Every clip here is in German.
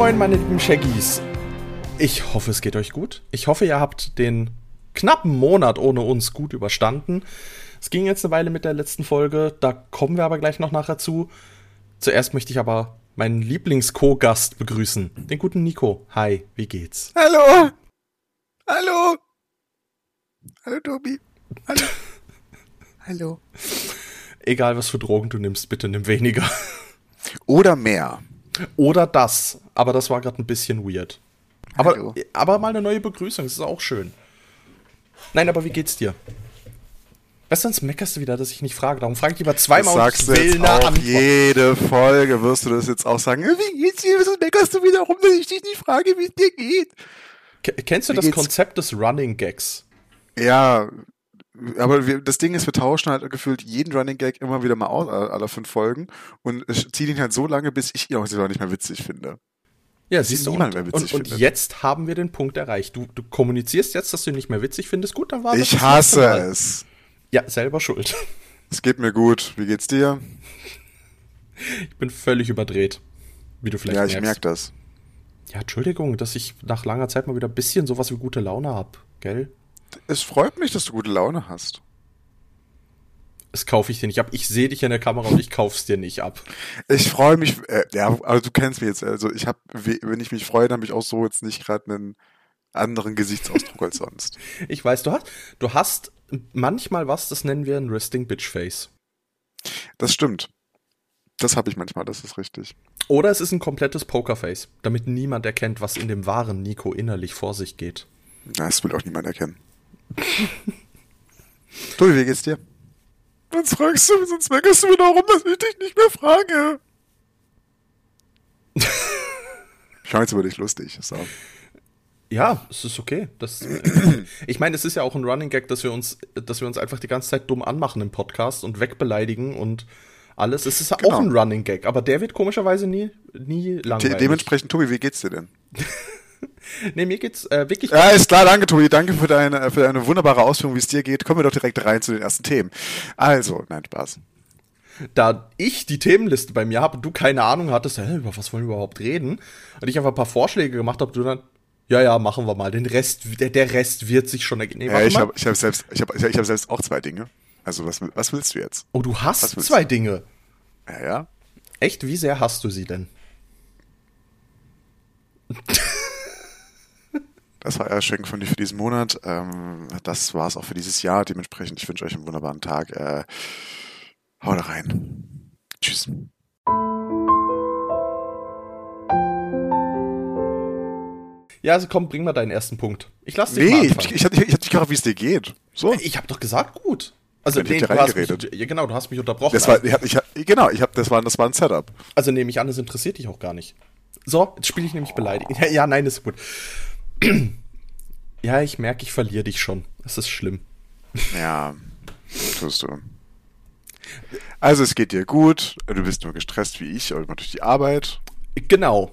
moin meine lieben Shaggies. Ich hoffe, es geht euch gut. Ich hoffe, ihr habt den knappen Monat ohne uns gut überstanden. Es ging jetzt eine Weile mit der letzten Folge, da kommen wir aber gleich noch nachher zu. Zuerst möchte ich aber meinen Lieblings-Co-Gast begrüßen, den guten Nico. Hi, wie geht's? Hallo! Hallo! Hallo, Tobi. Hallo. Hallo. Egal, was für Drogen du nimmst, bitte nimm weniger. Oder mehr. Oder das. Aber das war gerade ein bisschen weird. Aber mal eine neue Begrüßung, das ist auch schön. Nein, aber wie geht's dir? Weißt du, sonst meckerst du wieder, dass ich nicht frage. Darum frage ich lieber zweimal und ich will eine Antwort. Jede Folge wirst du das jetzt auch sagen. Wie geht's dir? Wieso meckerst du wieder rum, dass ich dich nicht frage, wie es dir geht? Kennst du das Konzept des Running Gags? Ja, aber das Ding ist, wir tauschen halt gefühlt jeden Running Gag immer wieder mal aus, aller 5 Folgen. Und ziehen ihn halt so lange, bis ich ihn auch nicht mehr witzig finde. Ja, siehst du, und jetzt haben wir den Punkt erreicht. Du kommunizierst jetzt, dass du ihn nicht mehr witzig findest. Gut, dann war das. Ich hasse es. Ja, selber schuld. Es geht mir gut. Wie geht's dir? Ich bin völlig überdreht, wie du vielleicht merkst. Ja, ich merke das. Ja, Entschuldigung, dass ich nach langer Zeit mal wieder ein bisschen sowas wie gute Laune habe, gell? Es freut mich, dass du gute Laune hast. Das kaufe ich dir nicht ab. Ich sehe dich in der Kamera und ich kauf's dir nicht ab. Ich freue mich, ja, also du kennst mich jetzt. Also ich habe, wenn ich mich freue, dann habe ich auch so jetzt nicht gerade einen anderen Gesichtsausdruck als sonst. Ich weiß, du hast manchmal was, das nennen wir ein Resting Bitch Face. Das stimmt. Das habe ich manchmal, das ist richtig. Oder es ist ein komplettes Pokerface, damit niemand erkennt, was in dem wahren Nico innerlich vor sich geht. Na, das will auch niemand erkennen. Tobi, wie geht's dir? Sonst fragst du, sonst meckerst du mir darum, dass ich dich nicht mehr frage. Ich mache jetzt über dich lustig. So. Ja, es ist okay. Ich meine, es ist ja auch ein Running Gag, dass wir uns einfach die ganze Zeit dumm anmachen im Podcast und wegbeleidigen und alles. Es ist ja auch ein Running Gag, aber der wird komischerweise nie langweilig. Dementsprechend, Tobi, wie geht's dir denn? Nee, mir geht's wirklich... Ja, ist klar, danke, Tobi. Danke für deine wunderbare Ausführung, wie es dir geht. Kommen wir doch direkt rein zu den ersten Themen. Also, nein, Spaß. Da ich die Themenliste bei mir habe und du keine Ahnung hattest, über was wollen wir überhaupt reden, und ich einfach ein paar Vorschläge gemacht habe, du dann, ja, machen wir mal. Den Rest, der Rest wird sich schon ergeben. Nee, ich hab selbst auch 2 Dinge. Also, was willst du jetzt? Oh, du hast 2 Dinge? Ja. Echt? Wie sehr hast du sie denn? Das war euer Geschenk von dir für diesen Monat. Das war's auch für dieses Jahr. Dementsprechend, ich wünsche euch einen wunderbaren Tag. Haut rein. Tschüss. Ja, also komm, bring mal deinen ersten Punkt. Ich lass dich mal anfangen. Ich hab dich gefragt, wie es dir geht. So. Ich hab doch gesagt, gut. Also ich hab dir reingeredet. Genau, du hast mich unterbrochen. Das war ein Setup. Also nehme ich an, das interessiert dich auch gar nicht. So, jetzt spiele ich nämlich beleidigt. Ja, nein, ist gut. Ja, ich merke, ich verliere dich schon. Das ist schlimm. Ja, tust du. Also es geht dir gut, du bist nur gestresst wie ich, aber immer durch die Arbeit. Genau.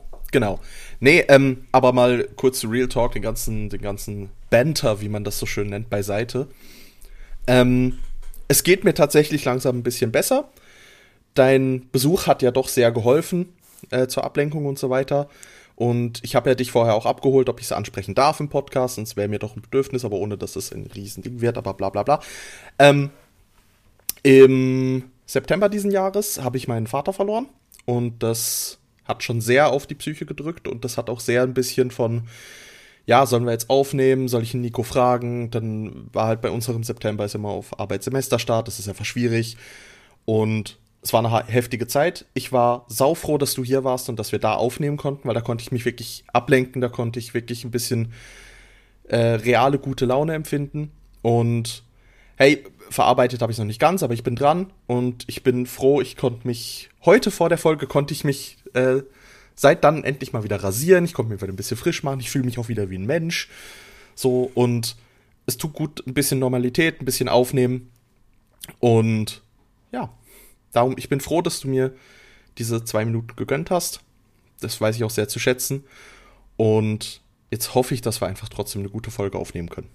Nee, aber mal kurz Real Talk, den ganzen Banter, wie man das so schön nennt, beiseite. Es geht mir tatsächlich langsam ein bisschen besser. Dein Besuch hat ja doch sehr geholfen zur Ablenkung und so weiter. Und ich habe ja dich vorher auch abgeholt, ob ich es ansprechen darf im Podcast, sonst wäre mir doch ein Bedürfnis, aber ohne, dass es ein Riesending wird, aber bla bla bla. Im September diesen Jahres habe ich meinen Vater verloren und das hat schon sehr auf die Psyche gedrückt und das hat auch sehr ein bisschen von, ja, sollen wir jetzt aufnehmen, soll ich den Nico fragen, dann war halt bei unserem September ist immer auf Arbeitssemesterstart, das ist einfach schwierig und... Es war eine heftige Zeit. Ich war saufroh, dass du hier warst und dass wir da aufnehmen konnten, weil da konnte ich mich wirklich ablenken, da konnte ich wirklich ein bisschen reale gute Laune empfinden. Und hey, verarbeitet habe ich es noch nicht ganz, aber ich bin dran und ich bin froh, ich konnte mich, heute vor der Folge konnte ich mich seit dann endlich mal wieder rasieren. Ich konnte mich wieder ein bisschen frisch machen, ich fühle mich auch wieder wie ein Mensch. So, und es tut gut, ein bisschen Normalität, ein bisschen aufnehmen und ja. Darum, ich bin froh, dass du mir diese 2 Minuten gegönnt hast. Das weiß ich auch sehr zu schätzen. Und jetzt hoffe ich, dass wir einfach trotzdem eine gute Folge aufnehmen können.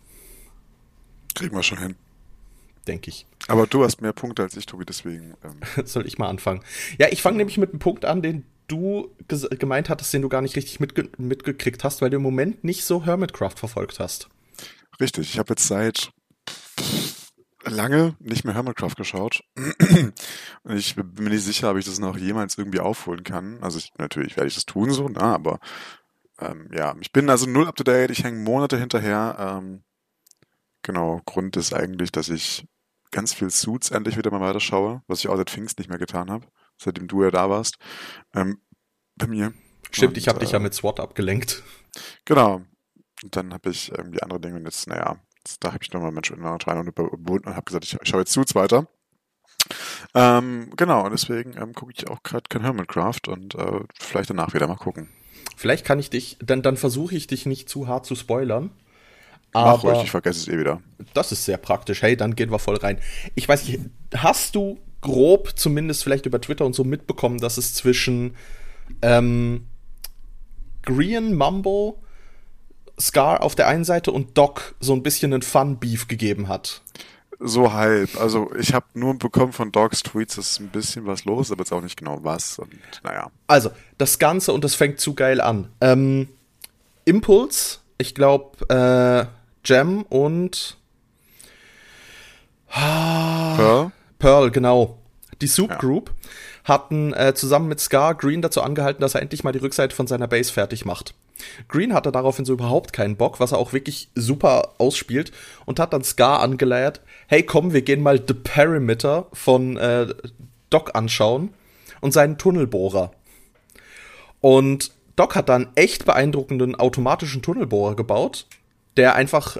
Kriegen wir schon hin. Denke ich. Aber du hast mehr Punkte als ich, Tobi, deswegen. Soll ich mal anfangen? Ja, ich fange nämlich mit einem Punkt an, den du gemeint hattest, den du gar nicht richtig mitgekriegt hast, weil du im Moment nicht so Hermitcraft verfolgt hast. Richtig, ich habe jetzt seit lange nicht mehr Hermitcraft geschaut. Ich bin mir nicht sicher, ob ich das noch jemals irgendwie aufholen kann. Also natürlich werde ich das tun, so, na, aber ja, ich bin also null up to date, ich hänge Monate hinterher. Genau, Grund ist eigentlich, dass ich ganz viel Suits endlich wieder mal weiterschaue, was ich auch seit Pfingst nicht mehr getan habe, seitdem du ja da warst. Bei mir. Stimmt, und ich habe dich ja mit SWAT abgelenkt. Genau. Und dann habe ich irgendwie andere Dinge und jetzt, naja, jetzt, da habe ich nochmal Menschen rein und überwunden und habe gesagt, ich schaue jetzt Suits weiter. Genau, und deswegen gucke ich auch gerade kein Hermitcraft und vielleicht danach wieder mal gucken. Vielleicht kann ich dich, dann versuche ich dich nicht zu hart zu spoilern. Mach ruhig, ich vergesse es eh wieder. Das ist sehr praktisch. Hey, dann gehen wir voll rein. Ich weiß nicht, hast du grob zumindest vielleicht über Twitter und so mitbekommen, dass es zwischen Green Mumbo, Scar auf der einen Seite und Doc so ein bisschen einen Fun-Beef gegeben hat? So halb. Also ich habe nur bekommen von Docs Tweets, dass ein bisschen was los, aber jetzt auch nicht genau was. Und naja. Also, das Ganze und das fängt zu geil an. Impulse, ich glaube, Gem und Pearl, genau. Die Subgroup hatten zusammen mit Scar Green dazu angehalten, dass er endlich mal die Rückseite von seiner Base fertig macht. Green hatte daraufhin so überhaupt keinen Bock, was er auch wirklich super ausspielt, und hat dann Scar angeleiert, hey komm, wir gehen mal The Perimeter von Doc anschauen und seinen Tunnelbohrer. Und Doc hat dann echt beeindruckenden automatischen Tunnelbohrer gebaut, der einfach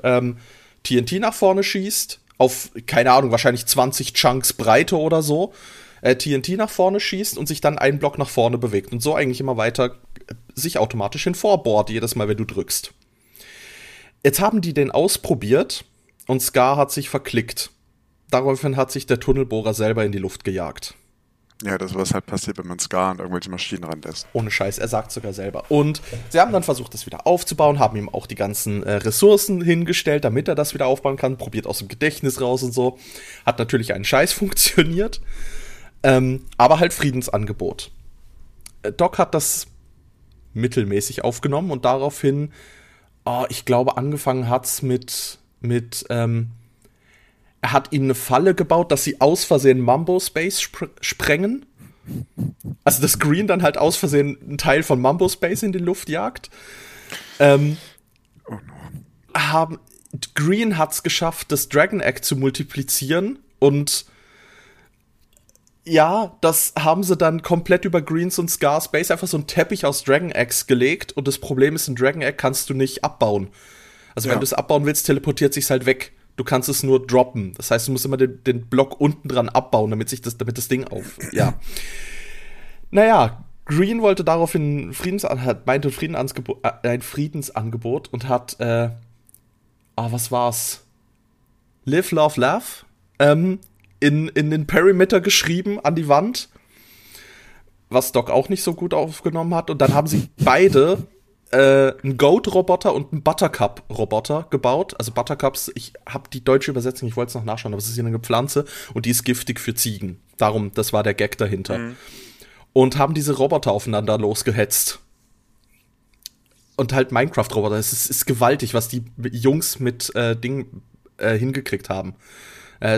TNT nach vorne schießt, auf, keine Ahnung, wahrscheinlich 20 Chunks Breite oder so, TNT nach vorne schießt und sich dann einen Block nach vorne bewegt und so eigentlich immer weiter sich automatisch hinvorbohrt, jedes Mal, wenn du drückst. Jetzt haben die den ausprobiert und Scar hat sich verklickt. Daraufhin hat sich der Tunnelbohrer selber in die Luft gejagt. Ja, das ist, was halt passiert, wenn man Scar an irgendwelche Maschinen ranlässt. Ohne Scheiß, er sagt sogar selber. Und sie haben dann versucht, das wieder aufzubauen, haben ihm auch die ganzen Ressourcen hingestellt, damit er das wieder aufbauen kann, probiert aus dem Gedächtnis raus und so. Hat natürlich einen Scheiß funktioniert, aber halt Friedensangebot. Doc hat das mittelmäßig aufgenommen und daraufhin, ich glaube, angefangen hat's mit er hat ihnen eine Falle gebaut, dass sie aus Versehen Mumbo Space sprengen. Also, dass Green dann halt aus Versehen einen Teil von Mumbo Space in die Luft jagt. Oh no. Green hat's geschafft, das Dragon Egg zu multiplizieren und ja, das haben sie dann komplett über Greens und Scar Space einfach so einen Teppich aus Dragon Eggs gelegt und das Problem ist, ein Dragon Egg kannst du nicht abbauen. Also wenn du es abbauen willst, teleportiert sich's halt weg. Du kannst es nur droppen. Das heißt, du musst immer den Block unten dran abbauen, damit das Ding auf. Ja. Naja, Green wollte daraufhin ein Friedensangebot und hat was war's? Live, Love, Laugh? In den Perimeter geschrieben an die Wand, was Doc auch nicht so gut aufgenommen hat. Und dann haben sie beide einen Goat-Roboter und einen Buttercup-Roboter gebaut. Also Buttercups, ich habe die deutsche Übersetzung, ich wollte es noch nachschauen, aber es ist hier eine Pflanze und die ist giftig für Ziegen. Darum, das war der Gag dahinter. Mhm. Und haben diese Roboter aufeinander losgehetzt. Und halt Minecraft-Roboter. Es ist gewaltig, was die Jungs mit Dingen hingekriegt haben.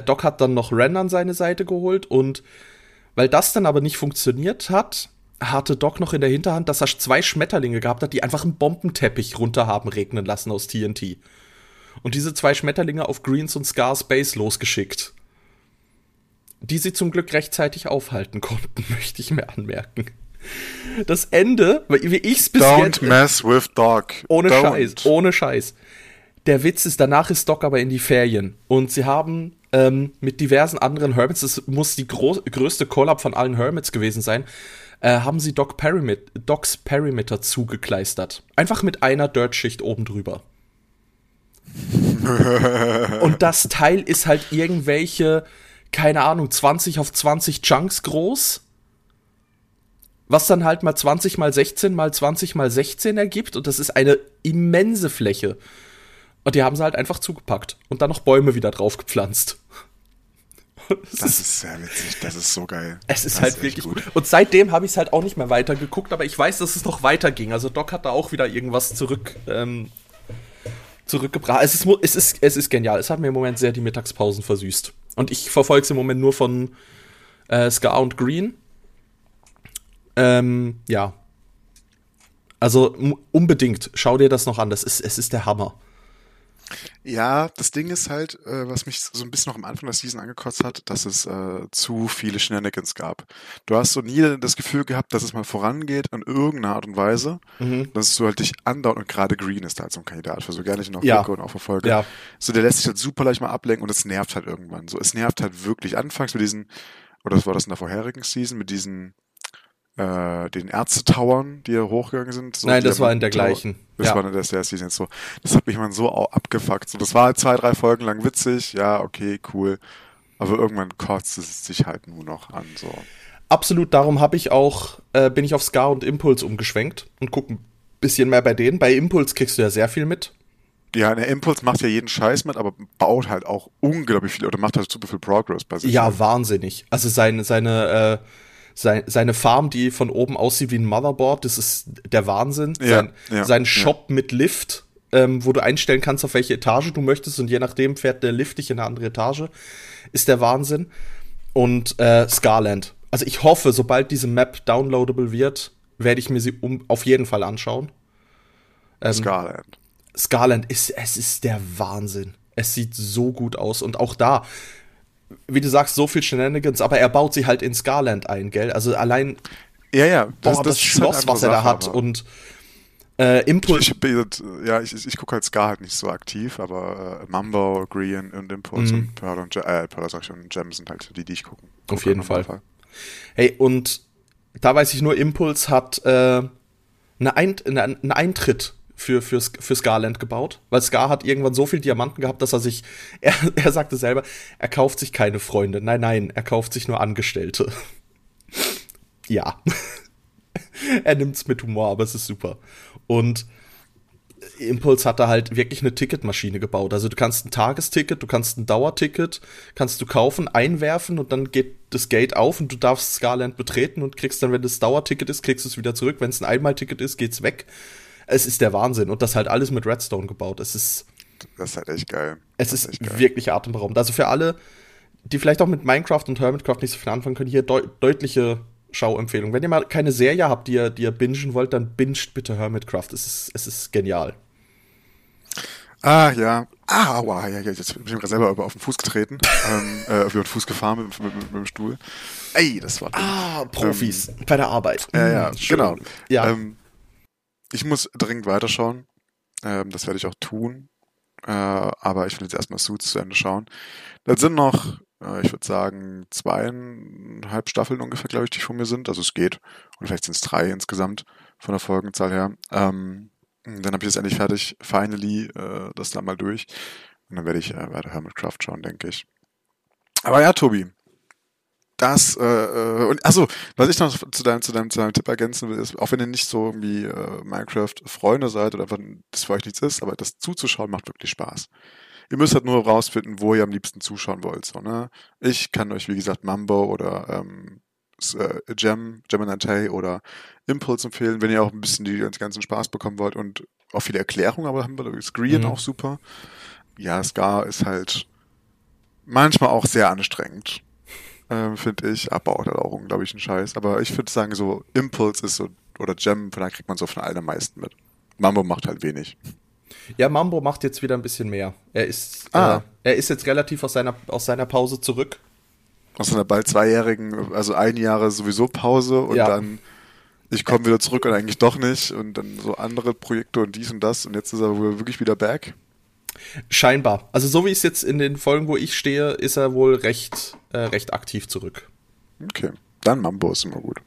Doc hat dann noch Ren an seine Seite geholt und weil das dann aber nicht funktioniert hat, hatte Doc noch in der Hinterhand, dass er 2 Schmetterlinge gehabt hat, die einfach einen Bombenteppich runter haben regnen lassen aus TNT. Und diese 2 Schmetterlinge auf Greens und Scar's Base losgeschickt. Die sie zum Glück rechtzeitig aufhalten konnten, möchte ich mir anmerken. Das Ende, wie ich es bis jetzt... Don't mess with Doc. Ohne Scheiß. Der Witz ist, danach ist Doc aber in die Ferien. Und sie haben mit diversen anderen Hermits, es muss die größte Collab von allen Hermits gewesen sein, haben sie Docs Perimeter zugekleistert. Einfach mit einer Dirt-Schicht oben drüber. Und das Teil ist halt irgendwelche, keine Ahnung, 20x20 Chunks groß. Was dann halt mal 20x16x20x16 ergibt. Und das ist eine immense Fläche. Und die haben sie halt einfach zugepackt und dann noch Bäume wieder drauf gepflanzt. Das ist sehr witzig, das ist so geil. Es ist halt wirklich gut. Und seitdem habe ich es halt auch nicht mehr weitergeguckt, aber ich weiß, dass es noch weiterging. Also Doc hat da auch wieder irgendwas zurückgebracht. Es ist genial. Es hat mir im Moment sehr die Mittagspausen versüßt. Und ich verfolge es im Moment nur von Scar und Green. Ja. Also unbedingt, schau dir das noch an. Es ist der Hammer. Ja, das Ding ist halt, was mich so ein bisschen noch am Anfang der Season angekotzt hat, dass es zu viele Shenanigans gab. Du hast so nie das Gefühl gehabt, dass es mal vorangeht in irgendeiner Art und Weise, dass du halt dich andauert und gerade Green ist da halt so ein Kandidat für so gerne ich noch Nico und auch verfolge. Ja. So, der lässt sich halt super leicht mal ablenken und es nervt halt irgendwann. So, es nervt halt wirklich anfangs mit diesen, oder das war das in der vorherigen Season, mit diesen den Ärzte-Towern, die ja hochgegangen sind. So, nein, das war in der gleichen. Das war in der Season so. Das hat mich mal so abgefuckt. So, das war halt 2-3 Folgen lang witzig. Ja, okay, cool. Aber irgendwann kotzt es sich halt nur noch an. So. Absolut, darum bin ich auf Scar und Impuls umgeschwenkt und gucke ein bisschen mehr bei denen. Bei Impuls kriegst du ja sehr viel mit. Ja, der Impuls macht ja jeden Scheiß mit, aber baut halt auch unglaublich viel oder macht halt super viel Progress bei sich. Ja, wahnsinnig. Also seine Farm, die von oben aussieht wie ein Motherboard, das ist der Wahnsinn. Sein Shop mit Lift, wo du einstellen kannst, auf welche Etage du möchtest und je nachdem fährt der Lift dich in eine andere Etage, ist der Wahnsinn. Und Scarland. Also ich hoffe, sobald diese Map downloadable wird, werde ich mir sie auf jeden Fall anschauen. Scarland. Scarland, es ist der Wahnsinn. Es sieht so gut aus und auch da, wie du sagst, so viel Shenanigans, aber er baut sie halt in Scarland ein, gell? Also allein das Schloss, halt was er da hat und Impuls. Ich gucke halt Scar halt nicht so aktiv, aber Mambo, Green und Impuls und Pearl und Gem sind halt die ich gucke. Auf jeden Fall. Hey, und da weiß ich nur, Impuls hat einen Eintritt für Scarland gebaut, weil Scar hat irgendwann so viel Diamanten gehabt, dass er sagte selber, er kauft sich keine Freunde. Nein, er kauft sich nur Angestellte. Ja. Er nimmt's mit Humor, aber es ist super. Und Impuls hat da halt wirklich eine Ticketmaschine gebaut. Also du kannst ein Tagesticket, du kannst ein Dauerticket, kannst du kaufen, einwerfen und dann geht das Gate auf und du darfst Scarland betreten und kriegst dann, wenn das Dauerticket ist, kriegst du es wieder zurück. Wenn es ein Einmalticket ist, geht's weg. Es ist der Wahnsinn. Und das halt alles mit Redstone gebaut. Das ist halt echt geil. Es ist wirklich atemberaubend. Also für alle, die vielleicht auch mit Minecraft und Hermitcraft nicht so viel anfangen können, hier deutliche Schauempfehlung. Wenn ihr mal keine Serie habt, die ihr bingen wollt, dann binget bitte Hermitcraft. Es ist genial. Ah, ja. Aua, jetzt bin ich mir gerade selber auf den Fuß getreten. Über den Fuß gefahren mit dem Stuhl. Ey, das war... Profis bei der Arbeit. Schön. Genau. Ja. Ich muss dringend weiterschauen. Das werde ich auch tun. Aber ich will jetzt erstmal Suits zu Ende schauen. Das sind noch, ich würde sagen, 2,5 Staffeln ungefähr, glaube ich, die vor mir sind. Also es geht. Und vielleicht sind es 3 insgesamt von der Folgenzahl her. Dann habe ich das endlich fertig. Finally, das dann mal durch. Und dann werde ich weiter Hermitcraft schauen, denke ich. Aber ja, Tobi. Was ich noch zu deinem Tipp ergänzen will, ist, auch wenn ihr nicht so irgendwie Minecraft-Freunde seid oder einfach das für euch nichts ist, aber das zuzuschauen macht wirklich Spaß. Ihr müsst halt nur rausfinden, wo ihr am liebsten zuschauen wollt. So, ne? Ich kann euch, wie gesagt, Mambo oder Gemini oder Impulse empfehlen, wenn ihr auch ein bisschen den ganzen Spaß bekommen wollt und auch viele Erklärungen, aber haben wir Screen auch super. Ja, Scar ist halt manchmal auch sehr anstrengend. Finde ich, abbaut halt auch, glaube ich, ein Scheiß. Aber ich würde sagen, so Impuls ist so, oder Gem, von da kriegt man so von allen am meisten mit. Mambo macht halt wenig. Ja, Mambo macht jetzt wieder ein bisschen mehr. Er ist jetzt relativ aus seiner Pause zurück. Aus einer bald 2-jährigen, also 1 Jahre sowieso Pause und dann, ich komme wieder zurück und eigentlich doch nicht und dann so andere Projekte und dies und das und jetzt ist er wirklich wieder back. Scheinbar. Also so wie es jetzt in den Folgen, wo ich stehe, ist er wohl recht aktiv zurück. Okay, dann Mambo ist immer gut.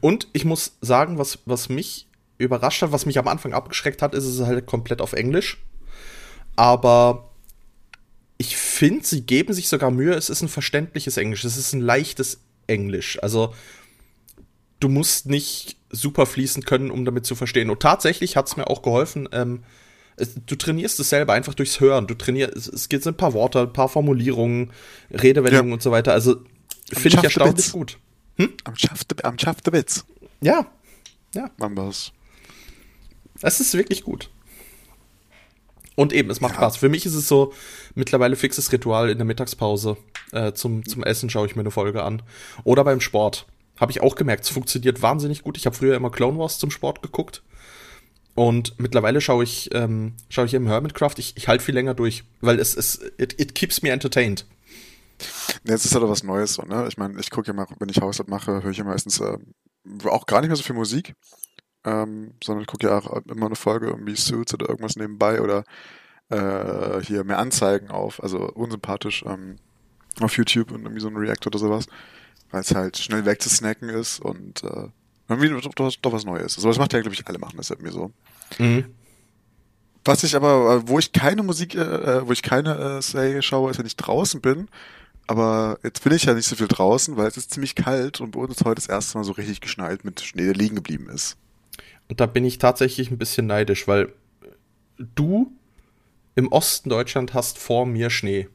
Und ich muss sagen, was mich überrascht hat, was mich am Anfang abgeschreckt hat, ist es halt komplett auf Englisch. Aber ich finde, sie geben sich sogar Mühe, es ist ein verständliches Englisch, es ist ein leichtes Englisch. Also du musst nicht super fließen können, um damit zu verstehen. Und tatsächlich hat es mir auch geholfen, Du trainierst es selber einfach durchs Hören. Du trainierst, es gibt ein paar Worte, ein paar Formulierungen, Redewendungen und so weiter. Also finde ich erstaunlich gut. Hm? Am Schaff der Witz. Ja. Ja. Es ist wirklich gut. Und eben, es macht Spaß. Für mich ist es so mittlerweile fixes Ritual in der Mittagspause. Zum Essen schaue ich mir eine Folge an. Oder beim Sport. Habe ich auch gemerkt, es funktioniert wahnsinnig gut. Ich habe früher immer Clone Wars zum Sport geguckt. Und mittlerweile schaue ich eben Hermitcraft. Ich halte viel länger durch, weil it keeps me entertained. Nee, es ist halt was Neues so, ne? Ich meine, ich gucke ja mal, wenn ich Haushalt mache, höre ich ja meistens auch gar nicht mehr so viel Musik. Sondern ich gucke ja auch immer eine Folge irgendwie Suits oder irgendwas nebenbei oder hier mehr Anzeigen auf, also unsympathisch auf YouTube und irgendwie so ein React oder sowas, weil es halt schnell wegzusnacken ist und irgendwie doch was Neues. Also das macht ja, glaube ich, alle machen das halt mir so. Mhm. Was ich aber, wo ich keine Serie schaue, ist, wenn ich draußen bin, aber jetzt bin ich ja nicht so viel draußen, weil es ist ziemlich kalt und bei uns ist heute das erste Mal so richtig geschneit mit Schnee, der liegen geblieben ist. Und da bin ich tatsächlich ein bisschen neidisch, weil du im Osten Deutschland hast vor mir Schnee.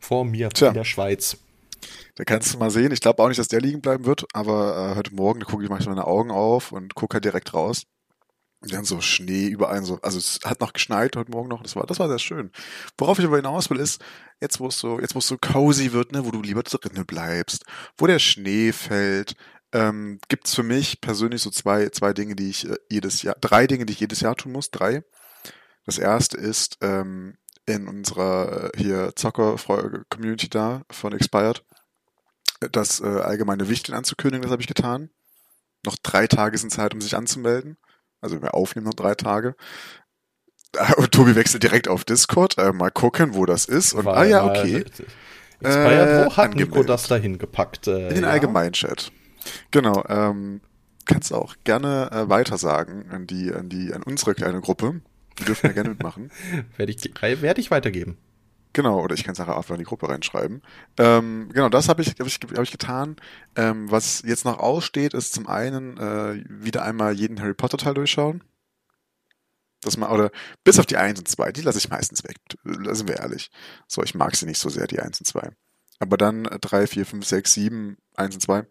Vor mir, in der Schweiz. Da kannst du mal sehen. Ich glaube auch nicht, dass der liegen bleiben wird, aber heute Morgen gucke ich manchmal meine Augen auf und gucke halt direkt raus. Und dann so Schnee überall. So. Also es hat noch geschneit heute Morgen noch. Das war sehr schön. Worauf ich aber hinaus will ist, jetzt wo es so cozy wird, ne, wo du lieber drinnen bleibst, wo der Schnee fällt, gibt es für mich persönlich so drei Dinge, die ich jedes Jahr tun muss. Drei. Das erste ist in unserer hier Zocker-Community da von Expired das allgemeine Wichteln anzukündigen. Das habe ich getan. Noch 3 Tage sind Zeit, um sich anzumelden. Also wir aufnehmen noch 3 Tage. Und Tobi wechselt direkt auf Discord. Mal gucken, wo das ist. Und okay. Expired, wo hat Nico das dahin gepackt? In den Allgemeinchat. Genau, kannst auch gerne weitersagen an unsere kleine Gruppe. Die dürfen ja gerne mitmachen. Werde ich weitergeben. Genau, oder ich kann es nachher einfach in die Gruppe reinschreiben. Genau, das habe ich getan. Was jetzt noch aussteht, ist zum einen wieder einmal jeden Harry Potter Teil durchschauen. Oder bis auf die 1 und 2, die lasse ich meistens weg, sind wir ehrlich. So, ich mag sie nicht so sehr, die 1 und 2. Aber dann 3, 4, 5, 6, 7, 1 und 2.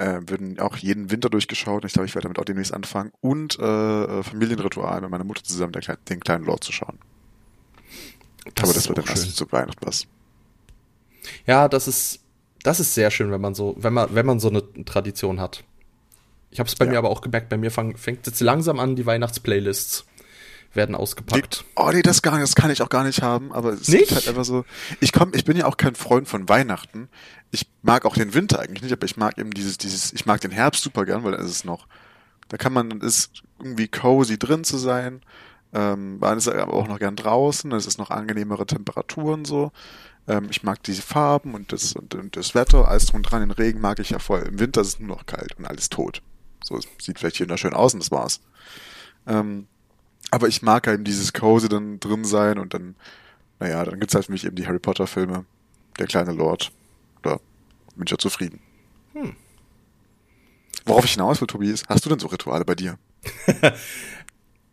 Würden auch jeden Winter durchgeschaut. Ich glaube, ich werde damit auch demnächst anfangen. Und Familienritual mit meiner Mutter zusammen, den kleinen Lord zu schauen. Aber das wird dann erst zu Weihnachten was. Ja, das ist sehr schön, wenn man so eine Tradition hat. Ich habe es bei mir aber auch gemerkt, bei mir fängt jetzt langsam an, die Weihnachtsplaylists werden ausgepackt. Das kann ich auch gar nicht haben, aber es ist halt einfach so. Ich bin ja auch kein Freund von Weihnachten. Ich mag auch den Winter eigentlich nicht, aber ich mag eben ich mag den Herbst super gern, weil ist irgendwie cozy drin zu sein. Man ist aber auch noch gern draußen, es ist noch angenehmere Temperaturen so. Ich mag diese Farben und das Wetter, alles drum und dran, den Regen mag ich ja voll. Im Winter ist es nur noch kalt und alles tot. So, es sieht vielleicht hier schön aus und das war's. Aber ich mag eben dieses Cozy dann drin sein und dann, dann gibt's halt für mich eben die Harry Potter Filme, Der kleine Lord, da bin ich ja zufrieden. Worauf ich hinaus will, Tobi, hast du denn so Rituale bei dir?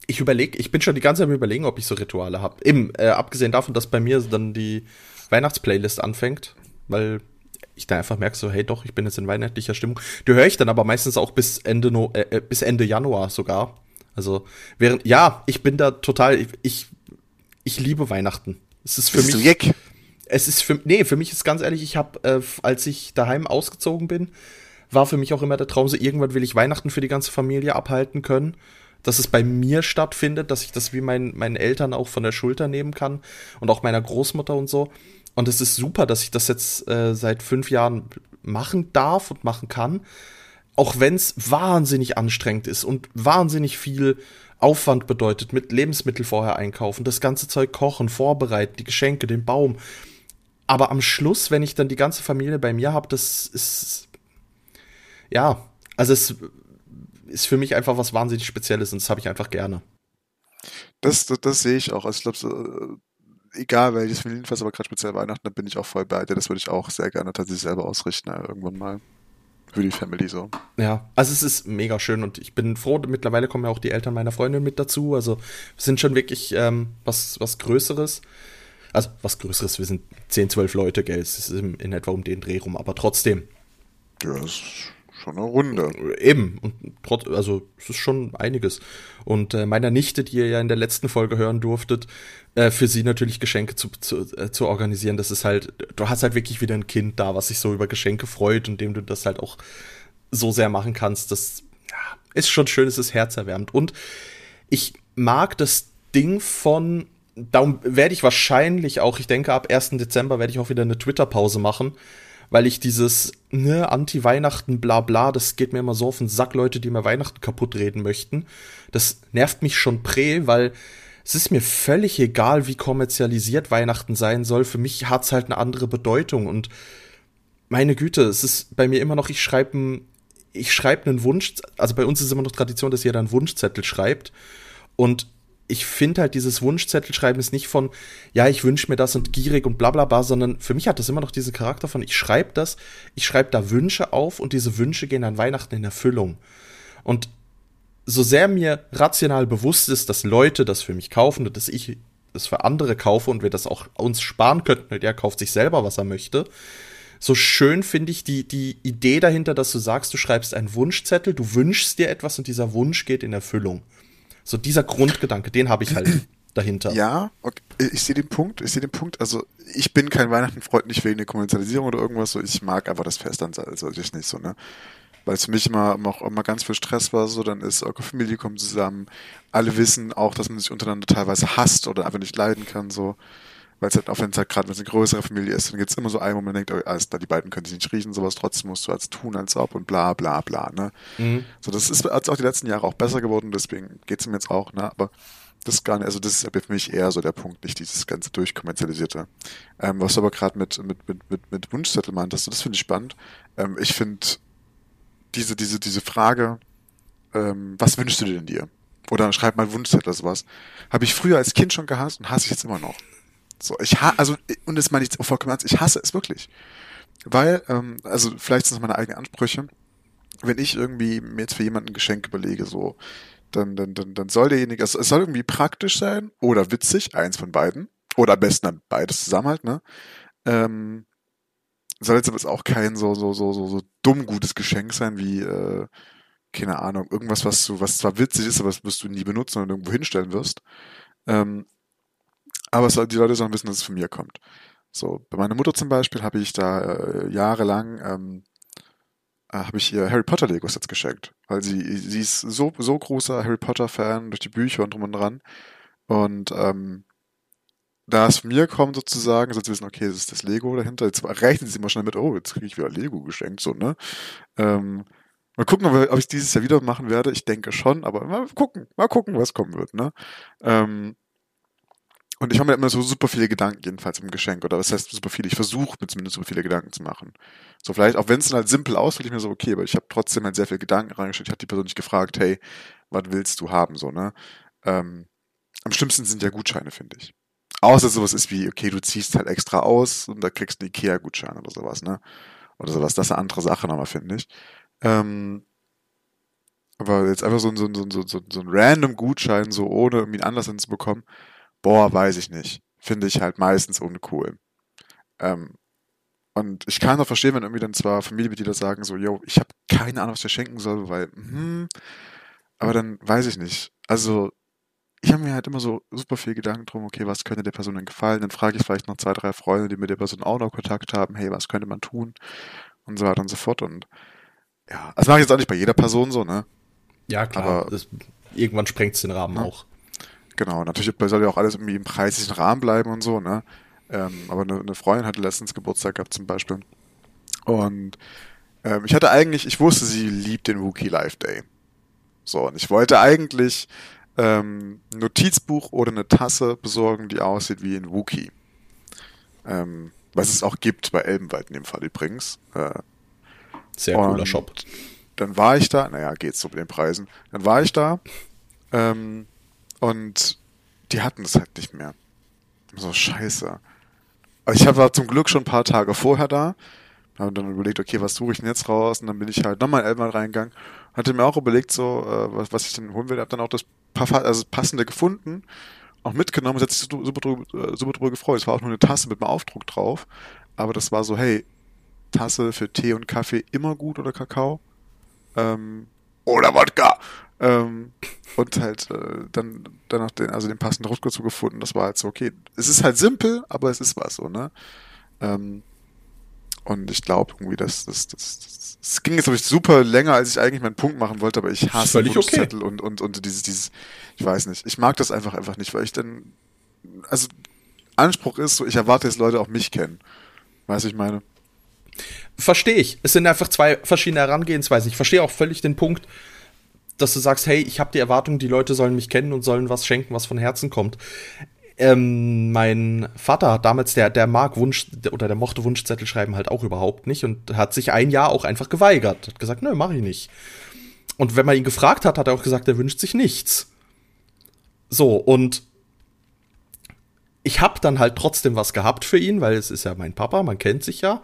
Ich bin schon die ganze Zeit am Überlegen, ob ich so Rituale habe. Eben, abgesehen davon, dass bei mir dann die Weihnachtsplaylist anfängt, weil ich da einfach merke so, hey doch, ich bin jetzt in weihnachtlicher Stimmung. Die höre ich dann aber meistens auch bis Ende Januar sogar. Also, ich bin da total, ich liebe Weihnachten. Es ist für mich. Für mich ist ganz ehrlich, ich habe, als ich daheim ausgezogen bin, war für mich auch immer der Traum, so irgendwann will ich Weihnachten für die ganze Familie abhalten können, dass es bei mir stattfindet, dass ich das wie meinen Eltern auch von der Schulter nehmen kann und auch meiner Großmutter und so. Und es ist super, dass ich das jetzt seit 5 Jahren machen darf und machen kann. Auch wenn es wahnsinnig anstrengend ist und wahnsinnig viel Aufwand bedeutet, mit Lebensmittel vorher einkaufen, das ganze Zeug kochen, vorbereiten, die Geschenke, den Baum. Aber am Schluss, wenn ich dann die ganze Familie bei mir habe, das ist, es ist für mich einfach was wahnsinnig Spezielles und das habe ich einfach gerne. Das sehe ich auch. Also ich glaube, egal welches Familienfest, aber gerade speziell Weihnachten, da bin ich auch voll bei dir. Das würde ich auch sehr gerne tatsächlich selber ausrichten, irgendwann mal. für die Family so. Ja, also es ist mega schön und ich bin froh, mittlerweile kommen ja auch die Eltern meiner Freundin mit dazu, also wir sind schon wirklich was Größeres. Also was Größeres, wir sind 10, 12 Leute, gell, es ist in etwa um den Dreh rum, aber trotzdem. Ja, ist schon eine Runde. Eben, und also es ist schon einiges. Und meiner Nichte, die ihr ja in der letzten Folge hören durftet, für sie natürlich Geschenke zu organisieren, das ist halt, du hast halt wirklich wieder ein Kind da, was sich so über Geschenke freut und dem du das halt auch so sehr machen kannst, das ja, ist schon schön, es ist herzerwärmend. Und ich mag das Ding von... Darum werde ich wahrscheinlich auch, ich denke, ab 1. Dezember werde ich auch wieder eine Twitter-Pause machen, weil ich dieses Anti-Weihnachten, bla bla, das geht mir immer so auf den Sack, Leute, die mir Weihnachten kaputt reden möchten. Das nervt mich schon weil es ist mir völlig egal, wie kommerzialisiert Weihnachten sein soll. Für mich hat's halt eine andere Bedeutung und meine Güte, es ist bei mir immer noch, ich schreibe einen Wunsch, also bei uns ist immer noch Tradition, dass jeder einen Wunschzettel schreibt und ich finde halt, dieses Wunschzettelschreiben ist nicht von, ja, ich wünsche mir das und gierig und bla bla bla, sondern für mich hat das immer noch diesen Charakter von, ich schreibe da Wünsche auf und diese Wünsche gehen an Weihnachten in Erfüllung. Und so sehr mir rational bewusst ist, dass Leute das für mich kaufen und dass ich das für andere kaufe und wir das auch uns sparen könnten und er kauft sich selber, was er möchte, so schön finde ich die Idee dahinter, dass du sagst, du schreibst einen Wunschzettel, du wünschst dir etwas und dieser Wunsch geht in Erfüllung. So dieser Grundgedanke, den habe ich halt dahinter. Ja, okay. Ich sehe den Punkt. Also ich bin kein Weihnachtenfreund, nicht wegen der Kommerzialisierung oder irgendwas. So, ich mag einfach das Fest an solches nicht so, ne? Weil es für mich immer ganz viel Stress war, so, dann ist eure Familie kommt zusammen. Alle wissen auch, dass man sich untereinander teilweise hasst oder einfach nicht leiden kann, so. Weil es halt auch, wenn es halt gerade eine größere Familie ist, dann gibt es immer so einen, wo man denkt, alles klar, die beiden können sich nicht riechen, sowas, trotzdem musst du als tun, als ob und bla bla bla, ne? Mhm. So, das ist auch die letzten Jahre auch besser geworden, deswegen geht's ihm jetzt auch, ne? Aber das gar nicht, also das ist für mich eher so der Punkt, nicht dieses ganze Durchkommerzialisierte. Was du aber gerade mit Wunschzettel meintest, das finde ich spannend. Ich finde diese Frage, was wünschst du denn dir? Oder schreib mal Wunschzettel oder sowas. Habe ich früher als Kind schon gehasst und hasse ich jetzt immer noch. So, und das meine ich vollkommen ernst, ich hasse es wirklich. Weil, also vielleicht sind es meine eigenen Ansprüche, wenn ich irgendwie mir jetzt für jemanden ein Geschenk überlege, so, dann soll derjenige, also es soll irgendwie praktisch sein oder witzig, eins von beiden, oder am besten dann beides zusammen halt, ne? Soll jetzt aber auch kein so dumm gutes Geschenk sein wie, keine Ahnung, irgendwas, was zwar witzig ist, aber das wirst du nie benutzen und irgendwo hinstellen wirst. Aber die Leute sollen wissen, dass es von mir kommt. So, bei meiner Mutter zum Beispiel habe ich da jahrelang habe ich ihr Harry Potter Legos jetzt geschenkt, weil sie ist so großer Harry Potter Fan durch die Bücher und drum und dran. Und da es von mir kommt sozusagen, so zu wissen, okay, das ist das Lego dahinter. Jetzt rechnen sie immer schnell mit, oh, jetzt kriege ich wieder Lego geschenkt, so, ne? Mal gucken, ob ich dieses Jahr wieder machen werde. Ich denke schon, aber mal gucken, was kommen wird, ne? Und ich mache mir immer so super viele Gedanken, jedenfalls im Geschenk. Oder was heißt super viele? Ich versuche mir zumindest super viele Gedanken zu machen. So vielleicht, auch wenn es dann halt simpel ausfällt, ich mir so, okay, aber ich habe trotzdem halt sehr viele Gedanken reingeschickt. Ich habe die Person nicht gefragt, hey, was willst du haben? So, ne? Am schlimmsten sind ja Gutscheine, finde ich. Außer sowas ist wie, okay, du ziehst halt extra aus und da kriegst du einen Ikea-Gutschein oder sowas, ne? Oder sowas. Das ist eine andere Sache nochmal, finde ich. Aber jetzt einfach so ein random Gutschein, so ohne irgendwie einen Anlass hinzubekommen, boah, weiß ich nicht. Finde ich halt meistens uncool. Und ich kann auch verstehen, wenn irgendwie dann zwar Familienmitglieder sagen so, yo, ich habe keine Ahnung, was ich schenken soll, weil, aber dann weiß ich nicht. Also, ich habe mir halt immer so super viel Gedanken drum, okay, was könnte der Person denn gefallen? Dann frage ich vielleicht noch 2, 3 Freunde, die mit der Person auch noch Kontakt haben, hey, was könnte man tun? Und so weiter und so fort. Und ja, das mache ich jetzt auch nicht bei jeder Person so, ne? Ja, klar. Aber irgendwann sprengt es den Rahmen auch. Genau, natürlich soll ja auch alles irgendwie im preislichen Rahmen bleiben und so, ne? Aber eine Freundin hatte letztens Geburtstag gehabt zum Beispiel. Und ich wusste, sie liebt den Wookiee Life Day. So, und ich wollte eigentlich ein Notizbuch oder eine Tasse besorgen, die aussieht wie ein Wookiee. Was es auch gibt bei Elbenwald in dem Fall übrigens. Sehr cooler Shop. Dann war ich da, naja, geht's so mit den Preisen. Dann war ich da, und die hatten es halt nicht mehr. So, scheiße. Ich war zum Glück schon ein paar Tage vorher da Habe dann überlegt, okay, was suche ich denn jetzt raus? Und dann bin ich halt nochmal in Elbenwald reingegangen. Hatte mir auch überlegt, so, was ich denn holen will. Habe dann auch das Passende gefunden, auch mitgenommen. Das hat sich super drüber gefreut. Es war auch nur eine Tasse mit einem Aufdruck drauf. Aber das war so, hey, Tasse für Tee und Kaffee immer gut oder Kakao. Oder Wodka! Und halt dann auch den passenden Rutger zu gefunden. Das war halt so, okay, es ist halt simpel, aber es ist was so, ne? Und ich glaube irgendwie, das ging jetzt, glaube ich, super länger, als ich eigentlich meinen Punkt machen wollte, aber ich hasse Wunschzettel okay. und dieses, ich weiß nicht, ich mag das einfach nicht, weil ich dann, also Anspruch ist so, ich erwarte, dass Leute auch mich kennen. Weißt du, ich meine? Verstehe ich. Es sind einfach zwei verschiedene Herangehensweisen. Ich verstehe auch völlig den Punkt, dass du sagst, hey, ich habe die Erwartung, die Leute sollen mich kennen und sollen was schenken, was von Herzen kommt. Mein Vater hat damals, der mag Wunsch, oder der mochte Wunschzettel schreiben halt auch überhaupt nicht und hat sich ein Jahr auch einfach geweigert. Hat gesagt, nö, mach ich nicht. Und wenn man ihn gefragt hat, hat er auch gesagt, er wünscht sich nichts. So, und ich hab dann halt trotzdem was gehabt für ihn, weil es ist ja mein Papa, man kennt sich ja.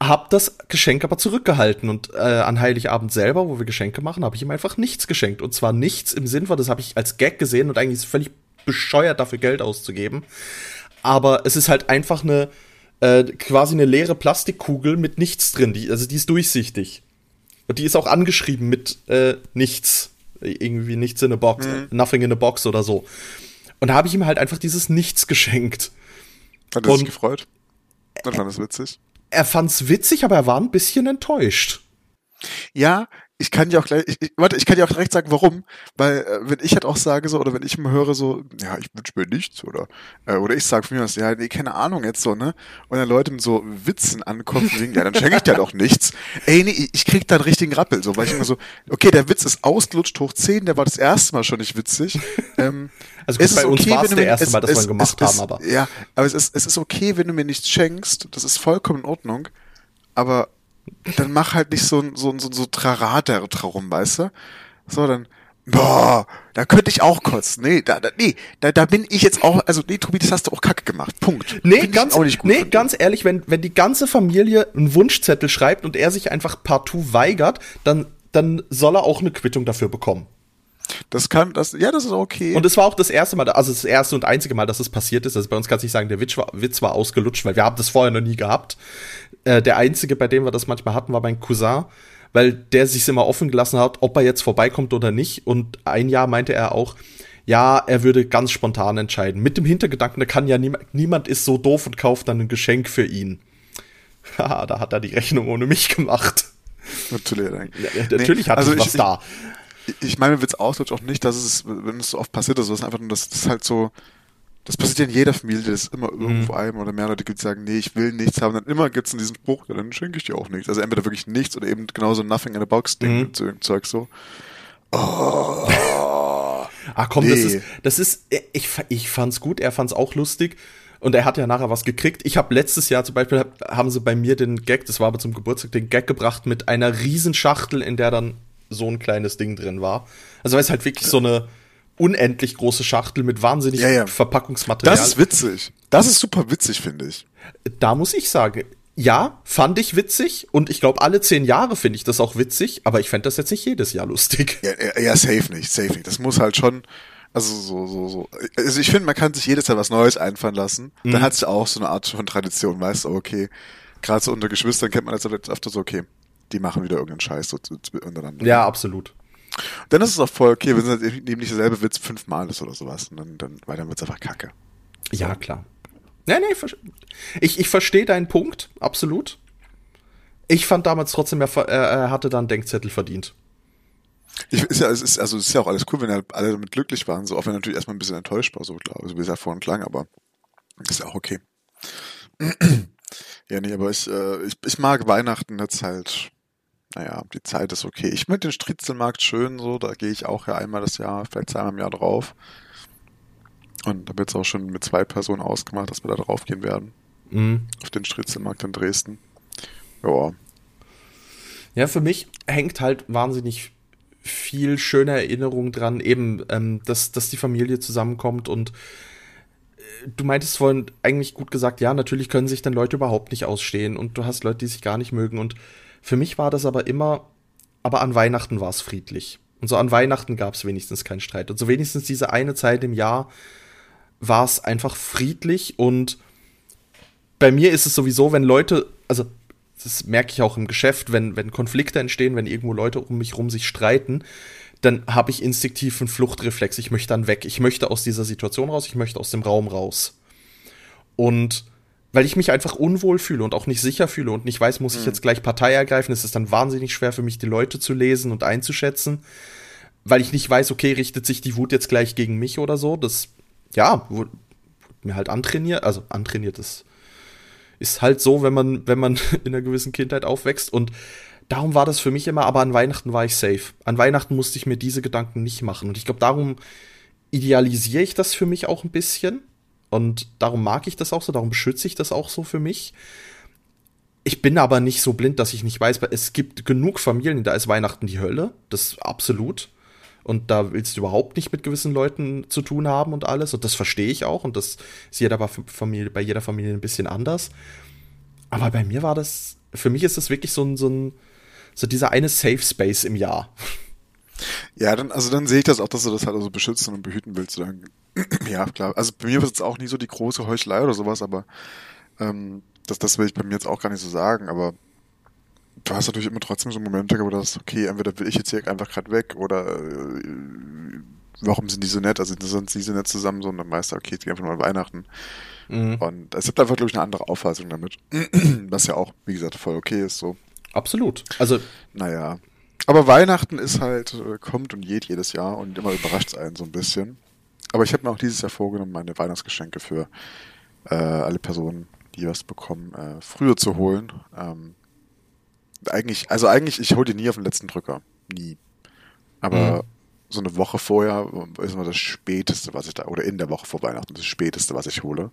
Hab das Geschenk aber zurückgehalten und an Heiligabend selber, wo wir Geschenke machen, habe ich ihm einfach nichts geschenkt. Und zwar nichts im Sinn von, das habe ich als Gag gesehen und eigentlich ist es völlig bescheuert, dafür Geld auszugeben. Aber es ist halt einfach eine quasi eine leere Plastikkugel mit nichts drin. Die ist durchsichtig. Und die ist auch angeschrieben mit nichts. Irgendwie nichts in a box, nothing in a box oder so. Und da habe ich ihm halt einfach dieses Nichts geschenkt. Hat er sich gefreut? Dann fand das witzig. Er fand's witzig, aber er war ein bisschen enttäuscht. Ja, ich kann dir auch gleich, ich kann dir auch direkt sagen, warum, weil wenn ich halt auch sage so, oder wenn ich mal höre so, ja, ich wünsche mir nichts, oder ich sage von mir aus, ja, nee, keine Ahnung jetzt so, ne, und dann Leute mit so Witzen ankommen, wegen, ja, dann schenke ich dir halt auch nichts, ey, nee, ich krieg da einen richtigen Rappel, so, weil ich immer so, okay, der Witz ist ausgelutscht hoch 10, der war das erste Mal schon nicht witzig, also gut, bei uns war es das erste Mal, dass wir ihn gemacht haben, aber. Ja, aber es ist okay, wenn du mir nichts schenkst, das ist vollkommen in Ordnung, aber dann mach halt nicht so Trarader drum, weißt du? So, dann, boah, da könnte ich auch kotzen. Nee, da bin ich jetzt auch, also nee, Tobi, das hast du auch kacke gemacht, Punkt. Nee, ganz ehrlich, wenn die ganze Familie einen Wunschzettel schreibt und er sich einfach partout weigert, dann soll er auch eine Quittung dafür bekommen. Das ist okay. Und es war auch das erste Mal, also das erste und einzige Mal, dass es passiert ist. Also bei uns kannst du nicht sagen, der Witz war ausgelutscht, weil wir haben das vorher noch nie gehabt. Der einzige, bei dem wir das manchmal hatten, war mein Cousin, weil der sich's immer offen gelassen hat, ob er jetzt vorbeikommt oder nicht. Und ein Jahr meinte er auch, ja, er würde ganz spontan entscheiden. Mit dem Hintergedanken, da kann ja niemand ist so doof und kauft dann ein Geschenk für ihn. Haha, da hat er die Rechnung ohne mich gemacht. Natürlich. Ja, natürlich nee, hatte also ich was da. Ich meine, Witz auslutscht auch nicht, dass es, wenn es so oft passiert ist, das ist einfach nur, das ist halt so, das passiert ja in jeder Familie, das ist immer irgendwo einem oder mehr Leute gibt, die sagen, nee, ich will nichts haben, dann immer gibt's in diesem Spruch, ja, dann schenke ich dir auch nichts. Also entweder wirklich nichts oder eben genauso nothing in a box Ding mit so irgendeinem Zeug so. Oh. Ah, komm, nee. Das ist, ich fand's gut, er fand's auch lustig. Und er hat ja nachher was gekriegt. Ich habe letztes Jahr zum Beispiel, haben sie bei mir den Gag, das war aber zum Geburtstag, den Gag gebracht mit einer Riesenschachtel, in der dann so ein kleines Ding drin war. Also weil es halt wirklich so eine unendlich große Schachtel mit wahnsinnig Verpackungsmaterial. Das ist witzig. Das ist super witzig, finde ich. Da muss ich sagen, ja, fand ich witzig und ich glaube, alle 10 Jahre finde ich das auch witzig, aber ich fände das jetzt nicht jedes Jahr lustig. Ja, safe nicht. Das muss halt schon, also so. Also ich finde, man kann sich jedes Jahr was Neues einfallen lassen. Dann hat es ja auch so eine Art von Tradition, weißt du, okay, gerade so unter Geschwistern kennt man das öfter so, okay, die machen wieder irgendeinen Scheiß so untereinander. Ja, absolut. Dann ist es auch voll okay, wenn es eben nicht derselbe Witz 5-mal ist oder sowas. Und dann wird es einfach kacke. So. Ja, klar. Nee, ich verstehe deinen Punkt, absolut. Ich fand damals trotzdem, er hatte dann Denkzettel verdient. Es ist ja auch alles cool, wenn ja alle damit glücklich waren, so auch wenn natürlich erstmal ein bisschen enttäuscht war, so klar, also wie es ja vorhin klang, aber ist ja auch okay. Ja, nee, aber ich mag Weihnachten jetzt halt. Naja, die Zeit ist okay. Ich mit den Striezelmarkt schön so, da gehe ich auch ja einmal das Jahr, vielleicht zweimal im Jahr drauf. Und da wird es auch schon mit 2 Personen ausgemacht, dass wir da drauf gehen werden. Auf den Striezelmarkt in Dresden. Ja. Ja, für mich hängt halt wahnsinnig viel schöne Erinnerung dran, eben, dass die Familie zusammenkommt und du meintest vorhin eigentlich gut gesagt, ja, natürlich können sich dann Leute überhaupt nicht ausstehen und du hast Leute, die sich gar nicht mögen. Und für mich war das aber immer, aber an Weihnachten war es friedlich. Und so an Weihnachten gab es wenigstens keinen Streit. Und so wenigstens diese eine Zeit im Jahr war es einfach friedlich. Und bei mir ist es sowieso, wenn Leute, also das merke ich auch im Geschäft, wenn Konflikte entstehen, wenn irgendwo Leute um mich rum sich streiten, dann habe ich instinktiv einen Fluchtreflex. Ich möchte dann weg. Ich möchte aus dieser Situation raus. Ich möchte aus dem Raum raus. Und weil ich mich einfach unwohl fühle und auch nicht sicher fühle und nicht weiß, muss ich jetzt gleich Partei ergreifen. Es ist dann wahnsinnig schwer für mich, die Leute zu lesen und einzuschätzen, weil ich nicht weiß, okay, richtet sich die Wut jetzt gleich gegen mich oder so. Das, ja, wurde mir halt antrainiert. Also antrainiert ist halt so, wenn man in einer gewissen Kindheit aufwächst. Und darum war das für mich immer, aber an Weihnachten war ich safe. An Weihnachten musste ich mir diese Gedanken nicht machen. Und ich glaube, darum idealisiere ich das für mich auch ein bisschen. Und darum mag ich das auch so, darum beschütze ich das auch so für mich. Ich bin aber nicht so blind, dass ich nicht weiß, weil es gibt genug Familien, da ist Weihnachten die Hölle, das absolut. Und da willst du überhaupt nicht mit gewissen Leuten zu tun haben und alles. Und das verstehe ich auch. Und das ist bei jeder Familie ein bisschen anders. Aber bei mir war das, für mich ist das wirklich so dieser eine Safe Space im Jahr. Ja, dann sehe ich das auch, dass du das halt also beschützen und behüten willst. Ja, klar. Also bei mir war es auch nie so die große Heuchelei oder sowas, aber das will ich bei mir jetzt auch gar nicht so sagen. Aber du hast natürlich immer trotzdem so Momente, wo du sagst, okay, entweder will ich jetzt hier einfach gerade weg oder warum sind die so nett? Also sind die so nett zusammen, so und dann weißt du, okay, jetzt gehen wir einfach mal Weihnachten. Mhm. Und es gibt einfach, glaube ich, eine andere Auffassung damit. Was ja auch, wie gesagt, voll okay ist so. Absolut. Also naja. Aber Weihnachten ist halt, kommt und geht jedes Jahr und immer überrascht es einen so ein bisschen. Aber ich habe mir auch dieses Jahr vorgenommen, meine Weihnachtsgeschenke für alle Personen, die was bekommen, früher zu holen. Eigentlich, ich hole die nie auf den letzten Drücker. Nie. Aber so eine Woche vorher ist immer das Späteste, was ich da, oder in der Woche vor Weihnachten, das Späteste, was ich hole.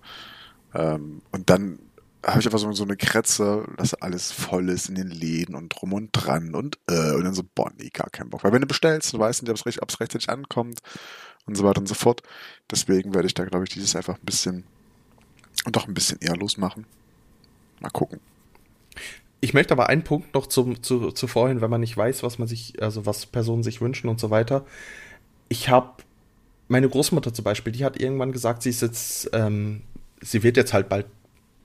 Und dann habe ich einfach so eine Kretze, dass alles voll ist in den Läden und drum und dran und dann so, boah, nee, gar keinen Bock. Weil wenn du bestellst, du weißt nicht, ob es rechtzeitig ankommt und so weiter und so fort. Deswegen werde ich da, glaube ich, dieses Jahr einfach ein bisschen und auch ein bisschen eher losmachen. Mal gucken. Ich möchte aber einen Punkt noch zu vorhin, wenn man nicht weiß, was man sich, also was Personen sich wünschen und so weiter. Ich habe meine Großmutter zum Beispiel, die hat irgendwann gesagt, sie ist jetzt, sie wird jetzt halt bald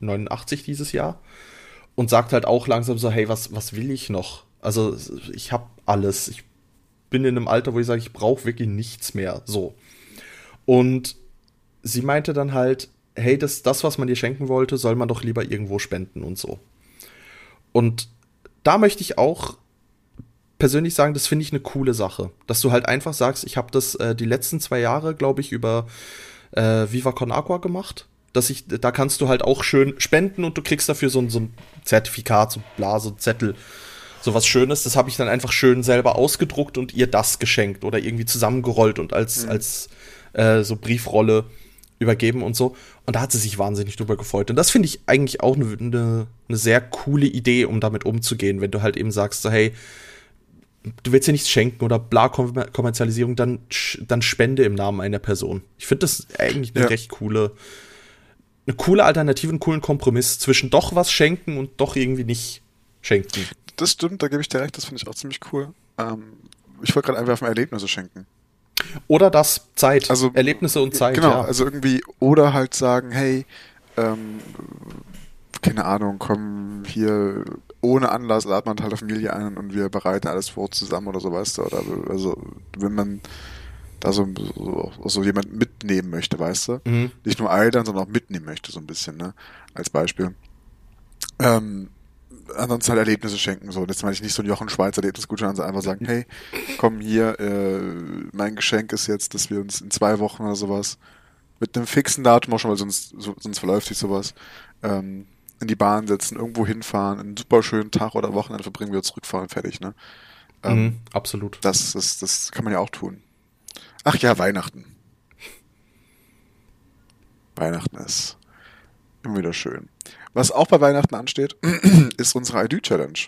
89 dieses Jahr und sagt halt auch langsam so, hey, was will ich noch? Also ich habe alles, ich bin in einem Alter, wo ich sage, ich brauche wirklich nichts mehr, so. Und sie meinte dann halt, hey, das, was man dir schenken wollte, soll man doch lieber irgendwo spenden und so. Und da möchte ich auch persönlich sagen, das finde ich eine coole Sache, dass du halt einfach sagst, ich habe das die letzten 2 Jahre, glaube ich, über Viva Con Aqua gemacht. Da kannst du halt auch schön spenden und du kriegst dafür so ein Zertifikat, so bla, so ein Zettel, sowas Schönes. Das habe ich dann einfach schön selber ausgedruckt und ihr das geschenkt oder irgendwie zusammengerollt und als so Briefrolle übergeben und so. Und da hat sie sich wahnsinnig drüber gefreut. Und das finde ich eigentlich auch eine sehr coole Idee, um damit umzugehen, wenn du halt eben sagst, so, hey, du willst dir nichts schenken oder bla Kommerzialisierung, dann spende im Namen einer Person. Ich finde das eigentlich eine recht coole Alternative, einen coolen Kompromiss zwischen doch was schenken und doch irgendwie nicht schenken. Das stimmt, da gebe ich dir recht, das finde ich auch ziemlich cool. Ich wollte gerade einwerfen, Erlebnisse schenken. Oder das, Zeit, also, Erlebnisse und Zeit. Genau, ja. Also irgendwie, oder halt sagen, hey, keine Ahnung, komm hier ohne Anlass, lad man halt eine Familie ein und wir bereiten alles vor zusammen oder so, weißt du, oder also, wenn man da so jemand mitnehmen möchte, weißt du? Mhm. Nicht nur altern, sondern auch mitnehmen möchte, so ein bisschen, ne? Als Beispiel. Ansonsten halt Erlebnisse schenken, so. Jetzt meine ich nicht so ein Jochen-Schweiz-Erlebnisgutschein, sondern einfach sagen, hey, komm hier, mein Geschenk ist jetzt, dass wir uns in 2 Wochen oder sowas mit einem fixen Datum auch schon, weil sonst verläuft sich sowas, in die Bahn setzen, irgendwo hinfahren, einen super schönen Tag oder Wochenende verbringen, wir zurückfahren, fertig, ne? Absolut. Das kann man ja auch tun. Ach ja, Weihnachten. Weihnachten ist immer wieder schön. Was auch bei Weihnachten ansteht, ist unsere ID-Challenge.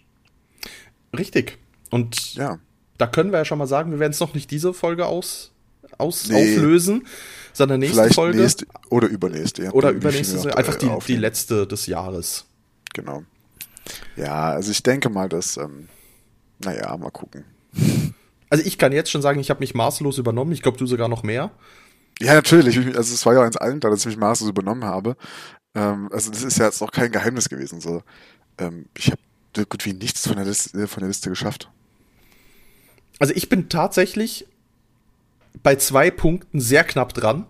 Richtig. Und da können wir ja schon mal sagen, wir werden es noch nicht diese Folge auflösen, sondern nächste Folge. Nächste oder übernächste. Ja. Oder übernächste, einfach die letzte des Jahres. Genau. Ja, also ich denke mal, dass, naja, mal gucken. Also ich kann jetzt schon sagen, ich habe mich maßlos übernommen. Ich glaube, du sogar noch mehr. Ja, natürlich. Also es war ja uns allen klar, dass ich mich maßlos übernommen habe. Also das ist ja jetzt auch kein Geheimnis gewesen. So. Ich habe so gut wie nichts von der Liste geschafft. Also ich bin tatsächlich bei 2 Punkten sehr knapp dran.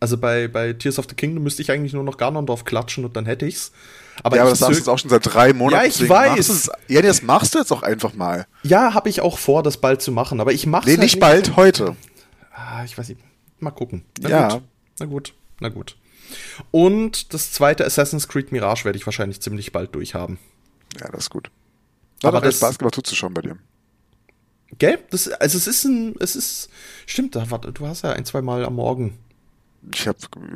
Also bei Tears of the Kingdom müsste ich eigentlich nur noch Garnon drauf klatschen und dann hätte ich's. Aber das sagst du jetzt auch schon seit 3 Monaten. Ja, ich weiß. Ja, das machst du jetzt auch einfach mal. Ja, habe ich auch vor, das bald zu machen. Aber ich mach's halt nicht bald, heute. Ah, ich weiß nicht. Mal gucken. Na gut. Und das zweite Assassin's Creed Mirage werde ich wahrscheinlich ziemlich bald durchhaben. Ja, das ist gut. Aber das Spaß gemacht zuzuschauen bei dir. Gell? Stimmt, du hast ja 1-2 Mal am Morgen.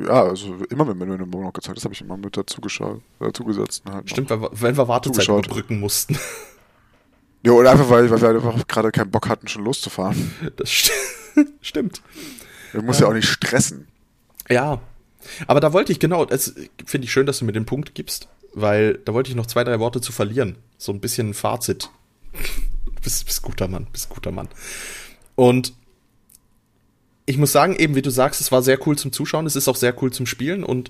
Also immer, wenn wir in den Morgen noch gezeigt, das habe ich immer mit dazugesetzt. Halt stimmt, wenn wir Wartezeit überbrücken mussten. Ja, oder einfach, weil wir einfach gerade keinen Bock hatten, schon loszufahren. Das stimmt. Wir muss ja auch nicht stressen. Ja, aber da wollte ich das finde ich schön, dass du mir den Punkt gibst, weil da wollte ich noch 2, 3 Worte zu verlieren. So ein bisschen ein Fazit. Bist guter Mann. Und ich muss sagen, eben wie du sagst, es war sehr cool zum Zuschauen, es ist auch sehr cool zum Spielen und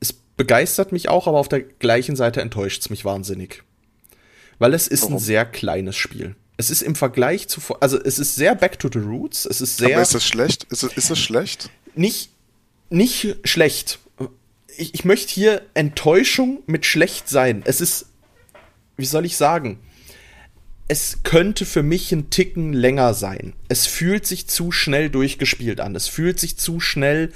es begeistert mich auch, aber auf der gleichen Seite enttäuscht es mich wahnsinnig. Weil es ist Warum? Ein sehr kleines Spiel. Es ist im Vergleich zu, also es ist sehr back to the roots, es ist sehr... Aber ist das schlecht? Ist es schlecht? Nicht schlecht. Ich möchte hier Enttäuschung mit schlecht sein. Es ist, wie soll ich sagen... Es könnte für mich ein Ticken länger sein. Es fühlt sich zu schnell durchgespielt an. Es fühlt sich zu schnell...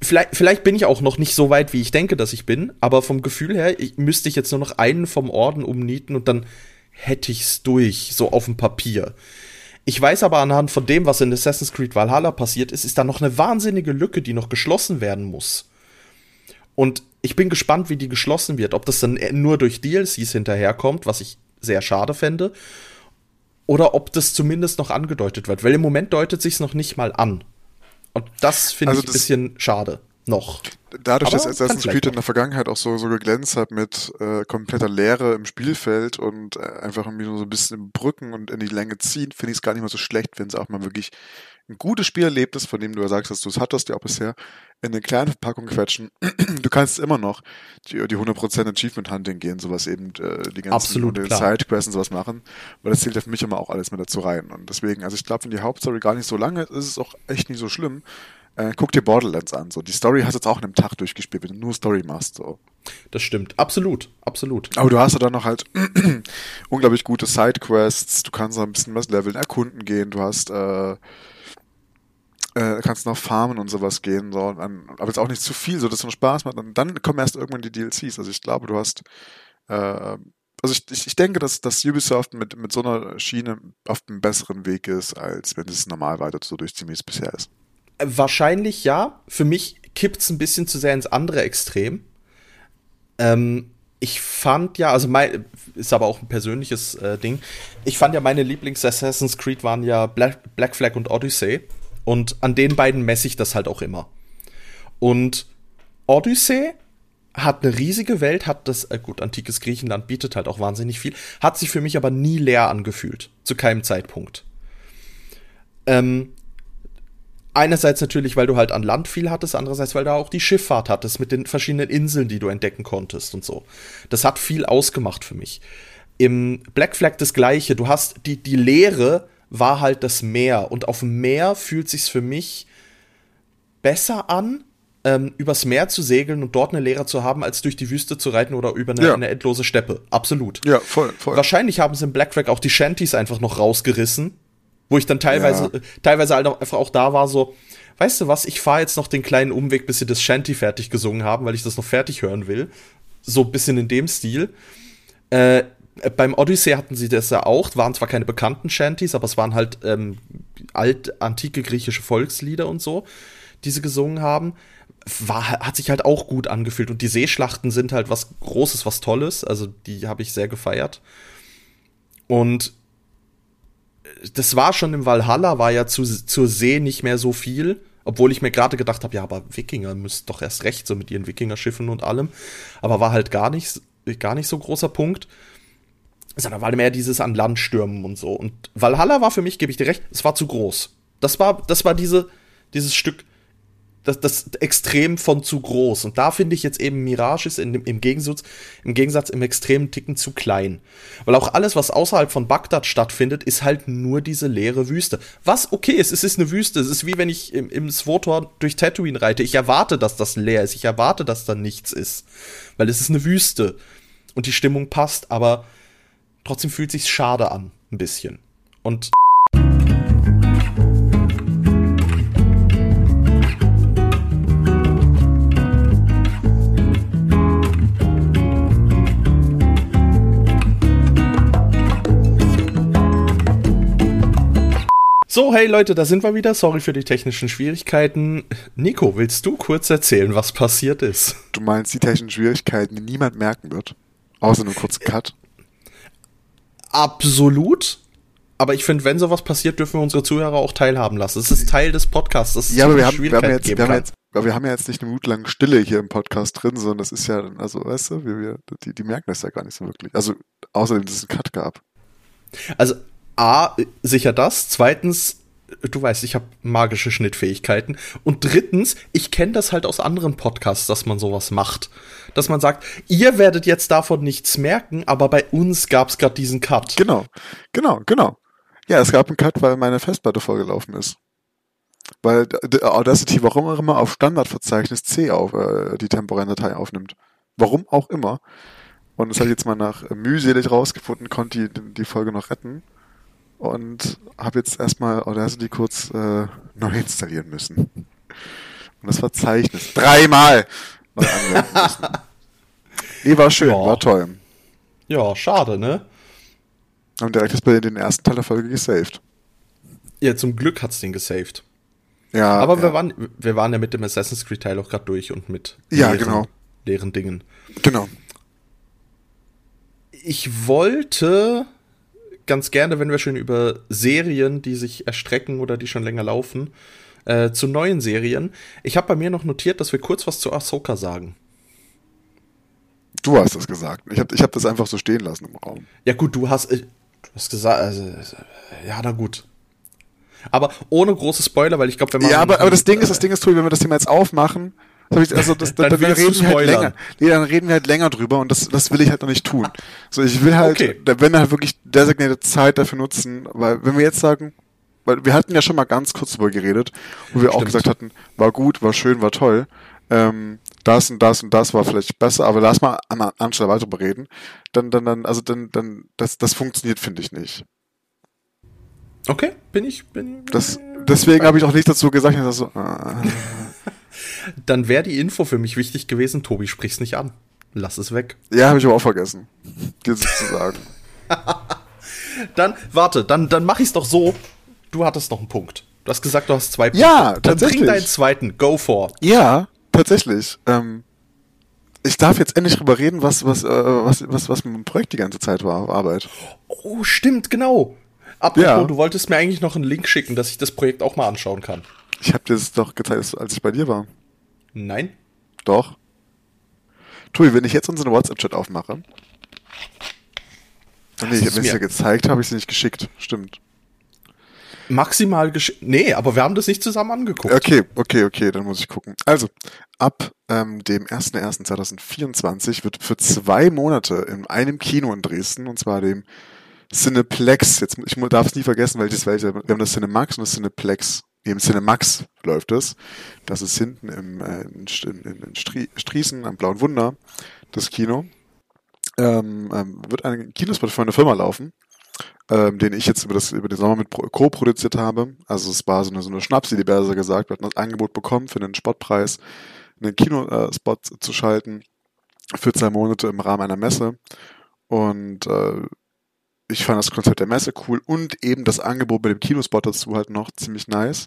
Vielleicht bin ich auch noch nicht so weit, wie ich denke, dass ich bin. Aber vom Gefühl her müsste ich jetzt nur noch einen vom Orden umnieten und dann hätte ich's durch. So auf dem Papier. Ich weiß aber anhand von dem, was in Assassin's Creed Valhalla passiert ist, ist da noch eine wahnsinnige Lücke, die noch geschlossen werden muss. Und ich bin gespannt, wie die geschlossen wird. Ob das dann nur durch DLCs hinterherkommt, was ich sehr schade fände, oder ob das zumindest noch angedeutet wird, weil im Moment deutet sich's noch nicht mal an. Und das finde ich ein bisschen schade. Noch. Dadurch, dass Assassin's Creed in der Vergangenheit auch so geglänzt hat mit kompletter Leere im Spielfeld und einfach irgendwie nur so ein bisschen Brücken und in die Länge ziehen, finde ich es gar nicht mal so schlecht, wenn es auch mal wirklich ein gutes Spielerlebnis, von dem du ja sagst, dass du es hattest ja auch bisher, in eine kleine Verpackung quetschen. Du kannst immer noch die 100% Achievement Hunting gehen, sowas eben, die ganzen Sidequests und sowas machen, weil das zählt ja für mich immer auch alles mit dazu rein. Und deswegen, also ich glaube, wenn die Hauptstory gar nicht so lange ist, ist es auch echt nicht so schlimm. Guck dir Borderlands an. So. Die Story hast du jetzt auch in einem Tag durchgespielt, wenn du nur Story machst. So. Das stimmt. Absolut. Aber du hast ja dann noch halt unglaublich gute Sidequests. Du kannst noch ein bisschen was leveln, erkunden gehen. Du hast kannst noch farmen und sowas gehen. So. Aber jetzt auch nicht zu viel, so dass es noch Spaß macht. Und dann kommen erst irgendwann die DLCs. Also ich glaube, du hast... Also ich denke, dass Ubisoft mit so einer Schiene auf einem besseren Weg ist, als wenn es normal weiter so durchziehen, wie es bisher ist. Wahrscheinlich ja. Für mich kippt's ein bisschen zu sehr ins andere Extrem. Ich fand ja, also ist aber auch ein persönliches Ding. Ich fand ja, meine Lieblings-Assassin's Creed waren ja Black Flag und Odyssey. Und an den beiden messe ich das halt auch immer. Und Odyssey hat eine riesige Welt, hat das, gut, antikes Griechenland bietet halt auch wahnsinnig viel, hat sich für mich aber nie leer angefühlt. Zu keinem Zeitpunkt. Einerseits natürlich, weil du halt an Land viel hattest, andererseits, weil du auch die Schifffahrt hattest mit den verschiedenen Inseln, die du entdecken konntest und so. Das hat viel ausgemacht für mich. Im Black Flag das Gleiche. Du hast die Leere war halt das Meer. Und auf dem Meer fühlt sich's für mich besser an, übers Meer zu segeln und dort eine Leere zu haben, als durch die Wüste zu reiten oder über eine endlose Steppe. Absolut. Ja, voll. Wahrscheinlich haben sie im Black Flag auch die Shanties einfach noch rausgerissen. Wo ich dann teilweise halt einfach auch da war, so, weißt du was, ich fahre jetzt noch den kleinen Umweg, bis sie das Shanty fertig gesungen haben, weil ich das noch fertig hören will. So ein bisschen in dem Stil. Beim Odyssey hatten sie das ja auch, waren zwar keine bekannten Shanties, aber es waren halt antike griechische Volkslieder und so, die sie gesungen haben. Hat sich halt auch gut angefühlt. Und die Seeschlachten sind halt was Großes, was Tolles. Also die habe ich sehr gefeiert. Und das war schon im Valhalla, war ja zur See nicht mehr so viel. Obwohl ich mir gerade gedacht habe, ja, aber Wikinger müssen doch erst recht, so mit ihren Wikingerschiffen und allem. Aber war halt gar nicht so großer Punkt. Sondern war mehr dieses an Land stürmen und so. Und Valhalla war für mich, gebe ich dir recht, es war zu groß. Das war dieses Stück, das Extrem von zu groß. Und da finde ich jetzt eben Mirage ist im Gegensatz im extremen Ticken zu klein. Weil auch alles, was außerhalb von Bagdad stattfindet, ist halt nur diese leere Wüste. Was okay ist, es ist eine Wüste. Es ist wie wenn ich im Swotor durch Tatooine reite. Ich erwarte, dass das leer ist. Ich erwarte, dass da nichts ist. Weil es ist eine Wüste. Und die Stimmung passt, aber trotzdem fühlt sich's schade an. Ein bisschen. Und so, hey Leute, da sind wir wieder. Sorry für die technischen Schwierigkeiten. Nico, willst du kurz erzählen, was passiert ist? Du meinst die technischen Schwierigkeiten, die niemand merken wird? Außer einem kurzen Cut? Absolut. Aber ich finde, wenn sowas passiert, dürfen wir unsere Zuhörer auch teilhaben lassen. Es ist Teil des Podcasts, dass es Schwierigkeiten geben kann. Aber wir haben ja jetzt nicht eine minute lange Stille hier im Podcast drin, sondern das ist ja, also weißt du, die merken das ja gar nicht so wirklich. Also außerdem, dass es einen Cut gab. Also A, sicher das. Zweitens, du weißt, ich habe magische Schnittfähigkeiten. Und drittens, ich kenne das halt aus anderen Podcasts, dass man sowas macht. Dass man sagt, ihr werdet jetzt davon nichts merken, aber bei uns gab es gerade diesen Cut. Genau. Ja, es gab einen Cut, weil meine Festplatte vollgelaufen ist. Weil Audacity, warum auch immer, auf Standardverzeichnis C auf die temporäre Datei aufnimmt. Warum auch immer. Und das habe ich jetzt mal nach mühselig rausgefunden, konnte die Folge noch retten. Und habe jetzt erstmal Audacity kurz neu installieren müssen. Und das Verzeichnis dreimal neu anwenden müssen. Nee, war schön, ja. War toll. Ja, schade, ne? Und direkt ist bei den ersten Teil der Folge gesaved. Ja, zum Glück hat's den gesaved. Ja. Aber ja. Wir waren ja mit dem Assassin's Creed Teil auch gerade durch und mit leeren Dingen. Genau. Ich wollte ganz gerne, wenn wir schon über Serien, die sich erstrecken oder die schon länger laufen, zu neuen Serien. Ich habe bei mir noch notiert, dass wir kurz was zu Ahsoka sagen. Du hast das gesagt. Ich hab das einfach so stehen lassen im Raum. Ja gut, du hast gesagt, also, ja, na gut. Aber ohne große Spoiler, weil ich glaube, wenn man... Ja, aber das Ding ist, Tobi, wenn wir das Thema jetzt aufmachen... Dann reden wir halt länger drüber und das will ich halt noch nicht tun. So, ich will halt, wenn wir halt wirklich designierte Zeit dafür nutzen, weil wenn wir jetzt sagen, weil wir hatten ja schon mal ganz kurz drüber geredet, wo wir auch gesagt hatten, war gut, war schön, war toll, das und das und das war vielleicht besser, aber lass mal anstelle weiter drüber reden, dann das funktioniert, finde ich nicht. Okay, deswegen habe ich auch nichts dazu gesagt, ich so, Dann wäre die Info für mich wichtig gewesen, Tobi, sprich's nicht an. Lass es weg. Ja, habe ich aber auch vergessen, dir das zu sagen. Dann mach ich's doch so. Du hattest noch einen Punkt. Du hast gesagt, du hast 2 Punkte. Ja, dann tatsächlich. Dann bring deinen zweiten. Go for. Ja, tatsächlich. Ich darf jetzt endlich drüber reden, was mit dem Projekt die ganze Zeit war, auf Arbeit. Oh, stimmt, genau. Apropos, ja. Du wolltest mir eigentlich noch einen Link schicken, dass ich das Projekt auch mal anschauen kann. Ich hab dir das doch gezeigt, als ich bei dir war. Nein. Doch. Tobi, wenn ich jetzt unseren WhatsApp-Chat aufmache. Nee, wenn ich es dir gezeigt habe, habe ich es nicht geschickt. Stimmt. Maximal geschickt. Nee, aber wir haben das nicht zusammen angeguckt. Okay, dann muss ich gucken. Also, ab dem 01.01.2024 wird für 2 Monate in einem Kino in Dresden, und zwar dem Cineplex, jetzt, ich darf es nie vergessen, welches, wir haben das Cinemax und das Cineplex. Im Cinemax läuft es. Das ist hinten in Striezen am Blauen Wunder, das Kino. Wird ein Kinospot von einer Firma laufen, den ich jetzt über den Sommer mit co-produziert habe. Also es war so eine Schnapsidee, besser gesagt. Wir hatten das Angebot bekommen, für einen Spottpreis einen Kinospot zu schalten für 2 Monate im Rahmen einer Messe. Und ich fand das Konzept der Messe cool und eben das Angebot mit dem Kinospot dazu halt noch ziemlich nice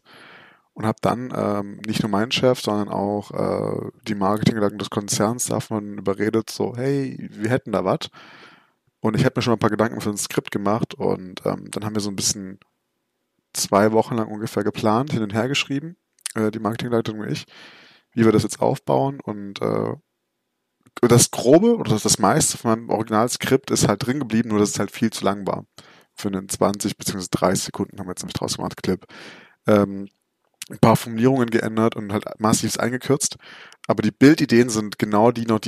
und habe dann nicht nur meinen Chef, sondern auch die Marketinggedanken des Konzerns davon überredet, so hey, wir hätten da was und ich hätte mir schon mal ein paar Gedanken für ein Skript gemacht und dann haben wir so ein bisschen 2 Wochen lang ungefähr geplant, hin und her geschrieben, die Marketingleitung und ich, wie wir das jetzt aufbauen. Und das Grobe oder das meiste von meinem Originalskript ist halt drin geblieben, nur dass es halt viel zu lang war. Für einen 20 bzw. 30 Sekunden haben wir jetzt nämlich draus gemacht, Clip. Ein paar Formulierungen geändert und halt massiv eingekürzt. Aber die Bildideen sind genau die ich noch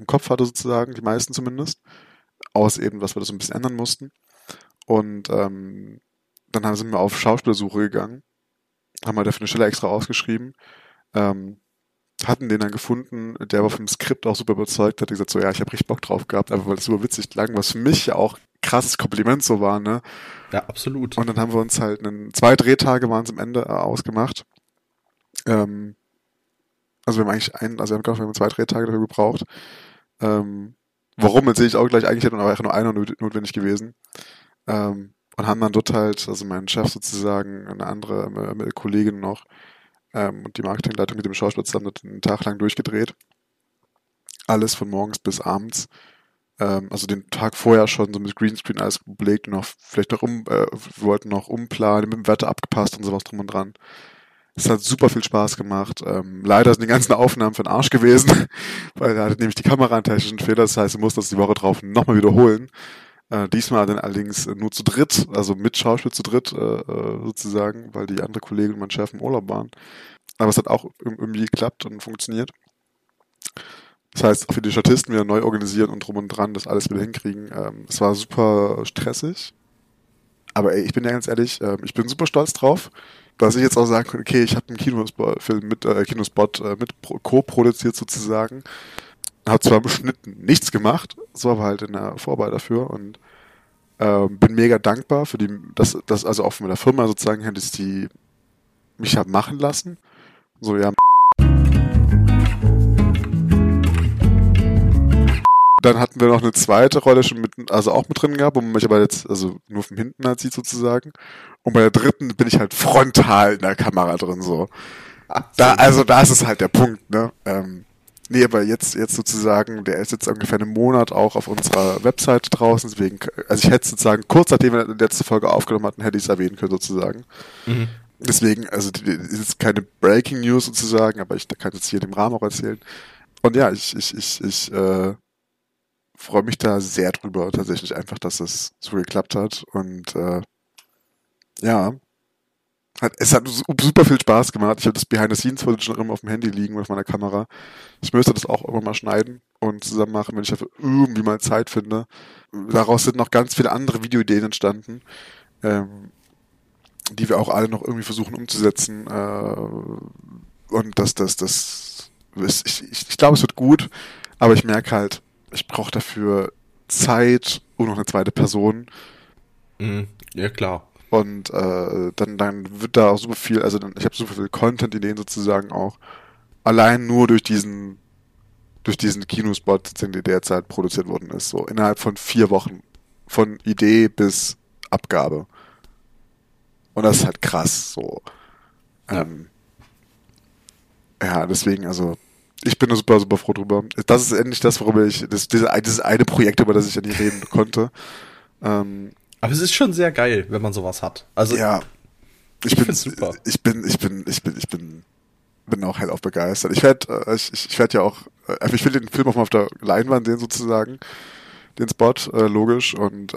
im Kopf hatte sozusagen, die meisten zumindest. Aus eben, was wir das so ein bisschen ändern mussten. Und dann sind wir auf Schauspielersuche gegangen, haben halt dafür eine Stelle extra ausgeschrieben, hatten den dann gefunden, der war vom Skript auch super überzeugt, hat gesagt so, ja, ich habe richtig Bock drauf gehabt, einfach weil es super witzig klang, was für mich ja auch krasses Kompliment so war, ne? Ja, absolut. Und dann haben wir uns halt 2 Drehtage waren es am Ende ausgemacht. Wir haben 2 Drehtage dafür gebraucht. Warum, jetzt sehe ich auch gleich, eigentlich hätte aber nur einer notwendig gewesen. Und haben dann dort halt, also mein Chef sozusagen, eine andere Kollegin noch, und die Marketingleitung mit dem Schauspieler zusammen einen Tag lang durchgedreht. Alles von morgens bis abends. Also den Tag vorher schon so mit Greenscreen alles belegt und wir wollten noch umplanen, mit dem Wetter abgepasst und sowas drum und dran. Es hat super viel Spaß gemacht. Leider sind die ganzen Aufnahmen für den Arsch gewesen, weil da hatte nämlich die Kamera einen technischen Fehler, das heißt, ich musste das die Woche drauf nochmal wiederholen. Diesmal dann allerdings nur zu dritt, also mit Schauspiel zu dritt sozusagen, weil die andere Kollegin und mein Chef im Urlaub waren. Aber es hat auch irgendwie geklappt und funktioniert. Das heißt, auch für die Statisten wieder neu organisieren und drum und dran, das alles wieder hinkriegen. Es war super stressig. Aber ey, ich bin ja ganz ehrlich, ich bin super stolz drauf, dass ich jetzt auch sagen kann, okay, ich habe einen Kinofilm mit Kinospot mit co-produziert sozusagen. Habe zwar im Schnitt nichts gemacht, so aber halt in der Vorarbeit dafür und bin mega dankbar für das also auch von der Firma sozusagen, dass die mich haben machen lassen. So, ja. Dann hatten wir noch eine zweite Rolle schon auch mit drin gehabt, wo man mich aber jetzt, also nur von hinten halt sieht sozusagen. Und bei der dritten bin ich halt frontal in der Kamera drin, so. Das ist halt der Punkt, ne? Aber jetzt sozusagen, der ist jetzt ungefähr einen Monat auch auf unserer Website draußen, deswegen, also ich hätte sozusagen, kurz nachdem wir die letzte Folge aufgenommen hatten, hätte ich es erwähnen können sozusagen. Mhm. Deswegen, also ist jetzt keine Breaking News sozusagen, aber ich kann jetzt hier dem Rahmen auch erzählen. Und ja, ich freue mich da sehr drüber, tatsächlich einfach, dass es so geklappt hat und es hat super viel Spaß gemacht. Ich habe das Behind-the-Scenes-Footage noch immer auf dem Handy liegen auf meiner Kamera. Ich müsste das auch irgendwann mal schneiden und zusammen machen, wenn ich dafür irgendwie mal Zeit finde. Daraus sind noch ganz viele andere Videoideen entstanden, die wir auch alle noch irgendwie versuchen umzusetzen. Und ich glaube, es wird gut, aber ich merke halt, ich brauche dafür Zeit und noch eine zweite Person. Ja, klar. Und dann wird da auch super viel, ich habe super viel Content-Ideen sozusagen auch, allein nur durch diesen Kinospot, der derzeit produziert worden ist, so innerhalb von 4 Wochen, von Idee bis Abgabe. Und das ist halt krass, so. Deswegen, ich bin da super, super froh drüber. Das ist endlich das, worüber ich, dieses eine Projekt, über das ich ja nicht reden konnte, aber es ist schon sehr geil, wenn man sowas hat. Also ja, ich finde es super. Ich bin auch hellauf begeistert. Ich will den Film auch mal auf der Leinwand sehen sozusagen, den Spot logisch und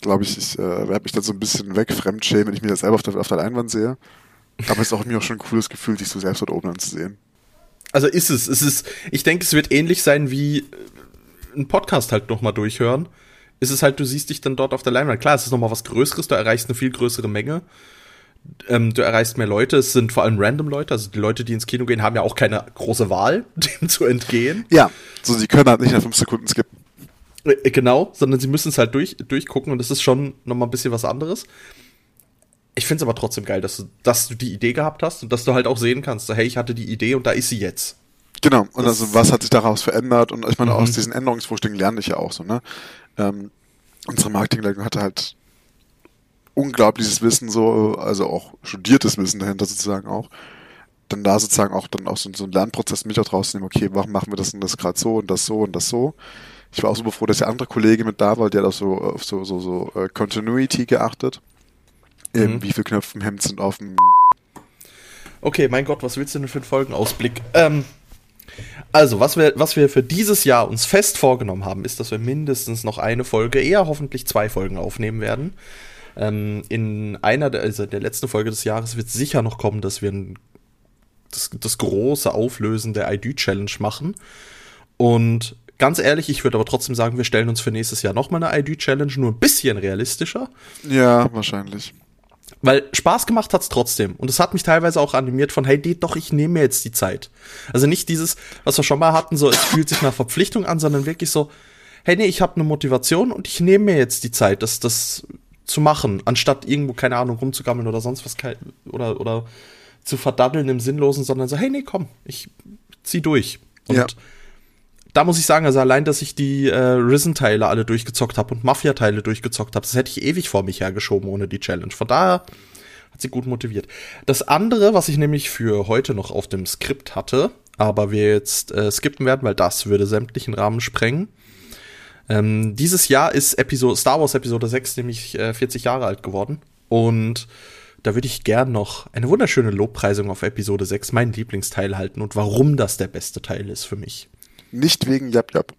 glaube ich werde mich dann so ein bisschen fremdschämen, wenn ich mir das selber auf der Leinwand sehe. Aber es ist auch mir auch schon ein cooles Gefühl, dich so selbst dort oben anzusehen. Also ist es. Ich denke, es wird ähnlich sein wie ein Podcast halt nochmal durchhören. Ist es halt, du siehst dich dann dort auf der Leinwand. Klar, es ist nochmal was Größeres, du erreichst eine viel größere Menge, du erreichst mehr Leute, es sind vor allem random Leute, also die Leute, die ins Kino gehen, haben ja auch keine große Wahl, dem zu entgehen. Ja, so sie können halt nicht nach 5 Sekunden skippen. Genau, sondern sie müssen es halt durchgucken und das ist schon nochmal ein bisschen was anderes. Ich find's aber trotzdem geil, dass du die Idee gehabt hast und dass du halt auch sehen kannst, so, hey, ich hatte die Idee und da ist sie jetzt. Genau, und was hat sich daraus verändert? Und ich meine, aus diesen Änderungsvorschlägen lerne ich ja auch so, ne? Unsere Marketingleitung hatte halt unglaubliches Wissen, so, also auch studiertes Wissen dahinter sozusagen auch. Dann da sozusagen auch dann auch so einen Lernprozess mit da rauszunehmen, okay, warum machen wir das und das gerade so und das so und das so. Ich war auch super froh, dass der andere Kollege mit da war, der hat auf so Continuity geachtet. Wie viele Knöpfe im Hemd sind auf dem... Okay, mein Gott, was willst du denn für einen Folgenausblick? Also, was wir für dieses Jahr uns fest vorgenommen haben, ist, dass wir mindestens noch eine Folge, eher hoffentlich 2 Folgen aufnehmen werden. In einer der letzten Folge des Jahres wird sicher noch kommen, dass wir das große Auflösen der ID-Challenge machen. Und ganz ehrlich, ich würde aber trotzdem sagen, wir stellen uns für nächstes Jahr nochmal eine ID-Challenge, nur ein bisschen realistischer. Ja, wahrscheinlich. Weil Spaß gemacht hat's trotzdem. Und es hat mich teilweise auch animiert von, hey, doch, ich nehme mir jetzt die Zeit. Also nicht dieses, was wir schon mal hatten, so, es fühlt sich nach Verpflichtung an, sondern wirklich so, hey, nee, ich habe eine Motivation und ich nehme mir jetzt die Zeit, das zu machen, anstatt irgendwo, keine Ahnung, rumzugammeln oder sonst was, oder zu verdaddeln im Sinnlosen, sondern so, hey, nee, komm, ich zieh durch. Und ja. Da muss ich sagen, also allein, dass ich die Risen-Teile alle durchgezockt habe und Mafia-Teile durchgezockt habe, das hätte ich ewig vor mich hergeschoben ohne die Challenge. Von daher hat sie gut motiviert. Das andere, was ich nämlich für heute noch auf dem Skript hatte, aber wir jetzt skippen werden, weil das würde sämtlichen Rahmen sprengen. Dieses Jahr ist Star Wars Episode 6 nämlich 40 Jahre alt geworden. Und da würde ich gern noch eine wunderschöne Lobpreisung auf Episode 6, meinen Lieblingsteil, halten und warum das der beste Teil ist für mich. Nicht wegen Jap-Jap.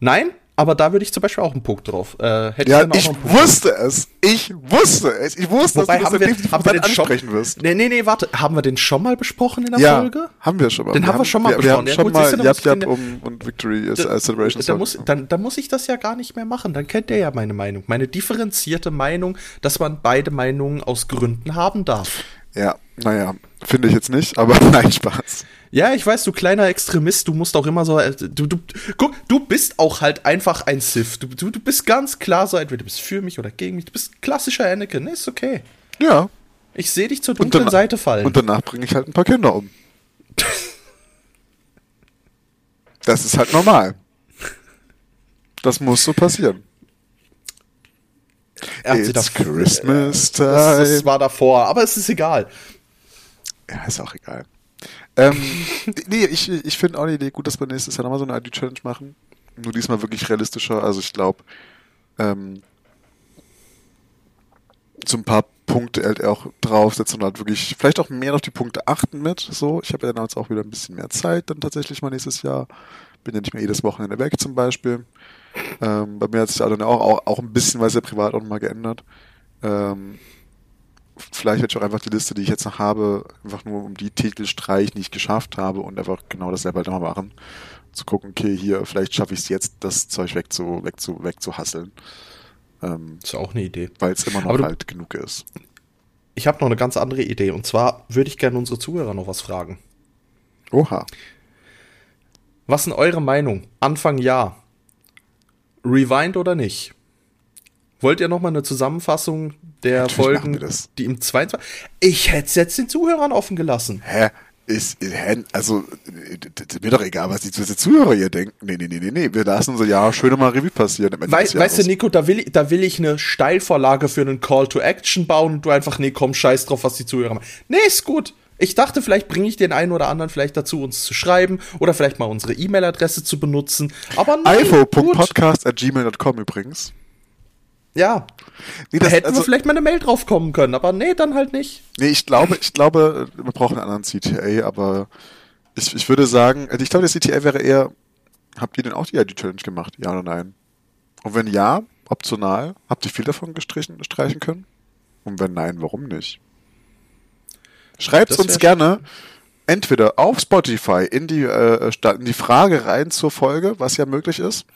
Nein, aber da würde ich zum Beispiel auch einen Punkt drauf. Hätte ja, ich wusste es. Ich wusste es. Ich wusste, dass du das ansprechen wirst. Nee, warte. Haben wir den schon mal besprochen in der Folge? Ja, haben wir schon mal. Den haben wir schon mal besprochen. Wir haben schon mal Jap-Jap und Victory Celebration. Da muss ich das ja gar nicht mehr machen. Dann kennt ihr ja meine Meinung. Meine differenzierte Meinung, dass man beide Meinungen aus Gründen haben darf. Ja, naja, finde ich jetzt nicht, aber nein, Spaß. Ja, ich weiß, du kleiner Extremist, du musst auch immer so, guck, du bist auch halt einfach ein Sith. Du bist ganz klar so, entweder du bist für mich oder gegen mich, du bist klassischer Anakin, ne, ist okay. Ja. Ich sehe dich zur dunklen Seite fallen. Und danach bringe ich halt ein paar Kinder um. Das ist halt normal. Das muss so passieren. It's Christmas time. Das war davor, aber es ist egal. Ja, ist auch egal. Nee, ich finde auch eine Idee gut, dass wir nächstes Jahr nochmal so eine ID-Challenge machen. Nur diesmal wirklich realistischer. Also ich glaube, so ein paar Punkte halt auch draufsetzen und halt wirklich vielleicht auch mehr auf die Punkte achten mit. So, ich habe ja dann jetzt auch wieder ein bisschen mehr Zeit dann tatsächlich mal nächstes Jahr. Bin ja nicht mehr jedes Wochenende weg zum Beispiel. Bei mir hat sich dann auch ein bisschen, weil es ja privat auch nochmal geändert. Vielleicht hätte ich auch einfach die Liste, die ich jetzt noch habe, einfach nur um die Titel streichen, die ich geschafft habe und einfach genau dasselbe halt nochmal machen. Zu gucken, okay, hier, vielleicht schaffe ich es jetzt, das Zeug wegzuhasseln. Ist auch eine Idee. Weil es immer noch halt genug ist. Ich habe noch eine ganz andere Idee und zwar würde ich gerne unsere Zuhörer noch was fragen. Oha. Was sind eure Meinung? Anfang Jahr. Rewind oder nicht? Wollt ihr nochmal eine Zusammenfassung der natürlich Folgen, die im 22... Ich hätte es jetzt den Zuhörern offen gelassen. Hä? Ist mir doch egal, was die Zuhörer hier denken. Nee. Wir lassen unser Jahr schön mal Revue passieren. Weißt du, Nico, da will ich eine Steilvorlage für einen Call to Action bauen und du einfach, nee, komm, scheiß drauf, was die Zuhörer machen. Nee, ist gut. Ich dachte, vielleicht bringe ich den einen oder anderen vielleicht dazu, uns zu schreiben oder vielleicht mal unsere E-Mail-Adresse zu benutzen. Aber nein, info.podcast@gmail.com übrigens. Ja, nee, da hätten wir vielleicht mal eine Mail drauf kommen können, aber nee, dann halt nicht. Nee, ich glaube, wir brauchen einen anderen CTA, aber ich würde sagen, ich glaube, der CTA wäre eher, habt ihr denn auch die ID-Challenge gemacht, ja oder nein? Und wenn ja, optional, habt ihr viel davon streichen können? Und wenn nein, warum nicht? Schreibt es uns gerne entweder auf Spotify in die Frage rein zur Folge, was ja möglich ist,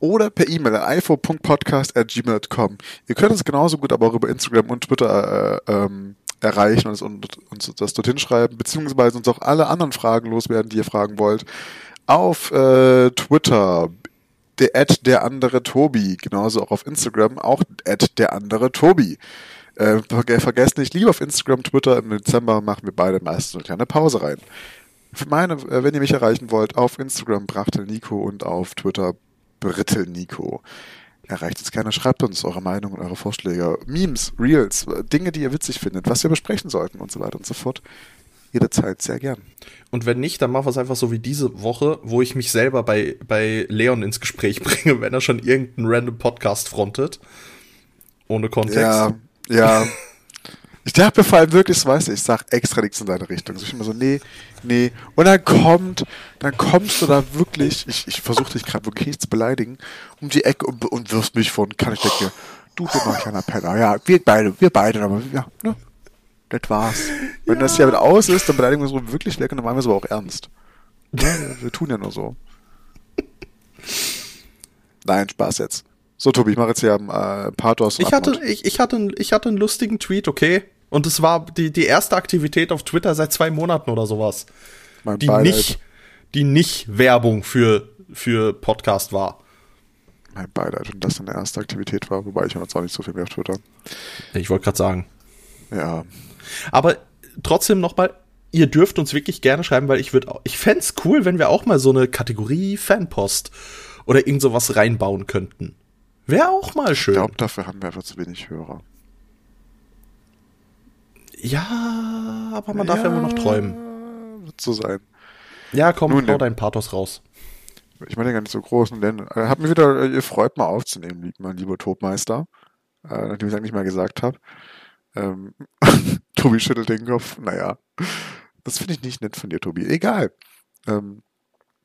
oder per E-Mail an info.podcast@gmail.com. Ihr könnt uns genauso gut aber auch über Instagram und Twitter erreichen und uns das dorthin schreiben, beziehungsweise uns auch alle anderen Fragen loswerden, die ihr fragen wollt. Auf Twitter, @deranderetobi, genauso auch auf Instagram, auch @deranderetobi. Vergesst nicht, lieber auf Instagram, Twitter, im Dezember machen wir beide meistens eine kleine Pause rein. Wenn ihr mich erreichen wollt, auf Instagram brachtelnico und auf Twitter brittelnico. Erreicht uns gerne, schreibt uns eure Meinung und eure Vorschläge. Memes, Reels, Dinge, die ihr witzig findet, was wir besprechen sollten und so weiter und so fort. Jederzeit sehr gern. Und wenn nicht, dann machen wir es einfach so wie diese Woche, wo ich mich selber bei Leon ins Gespräch bringe, wenn er schon irgendeinen random Podcast frontet. ohne Kontext. Ja, ja. Ich dachte mir vor allem wirklich, weißt du, ich sag extra nichts in deine Richtung. So, ich immer so, nee. Und dann kommst du da wirklich, ich versuche dich gerade wirklich zu beleidigen, um die Ecke und wirfst mich von, kann ich denke, du dummer kleiner Penner. Ja, wir beide, aber ja, ne? Das war's. Wenn das hier mit aus ist, dann beleidigen wir so wirklich weg und dann machen wir es aber auch ernst. Ja, wir tun ja nur so. Nein, Spaß jetzt. So, Tobi, ich mache jetzt hier ein paar Doors. Ich hatte einen lustigen Tweet, okay? Und es war die erste Aktivität auf Twitter seit 2 Monaten oder sowas. Die nicht Werbung für Podcast war. Mein Beileid. Und das dann die erste Aktivität war, wobei ich jetzt auch nicht so viel mehr auf Twitter. Ich wollte gerade sagen. Ja. Aber trotzdem nochmal, ihr dürft uns wirklich gerne schreiben, weil ich fände es cool, wenn wir auch mal so eine Kategorie Fanpost oder irgend sowas reinbauen könnten. Wäre auch mal schön. Ich glaube, dafür haben wir einfach zu wenig Hörer. Ja, aber man darf ja immer noch träumen. Wird so sein. Ja, komm, hau deinen Pathos raus. Ich meine gar nicht so großen, denn hab mich wieder gefreut, mal aufzunehmen, mein lieber Tobmeister. Nachdem ich es eigentlich mal gesagt habe. Tobi schüttelt den Kopf. Naja, das finde ich nicht nett von dir, Tobi. Egal.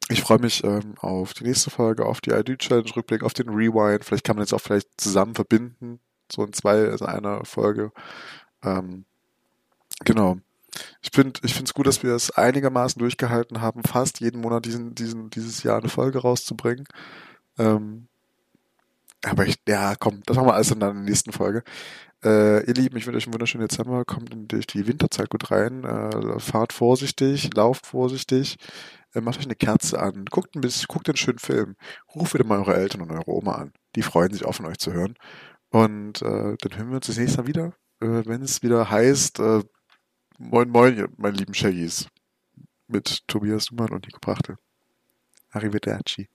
Ich freue mich auf die nächste Folge, auf die ID-Challenge-Rückblick, auf den Rewind. Vielleicht kann man jetzt auch zusammen verbinden. So in einer Folge. Genau. Ich find's gut, dass wir das einigermaßen durchgehalten haben, fast jeden Monat dieses Jahr eine Folge rauszubringen. Das machen wir alles in der nächsten Folge. Ihr Lieben, ich wünsche euch einen wunderschönen Dezember. Kommt durch die Winterzeit gut rein. Fahrt vorsichtig, lauft vorsichtig. Macht euch eine Kerze an. Guckt einen schönen Film. Ruft wieder mal eure Eltern und eure Oma an. Die freuen sich auch von euch zu hören. Und dann hören wir uns das nächste Mal wieder, wenn es wieder heißt, Moin Moin, meine lieben Shaggies. Mit Tobias Dumann und Nico Brachte. Arrivederci.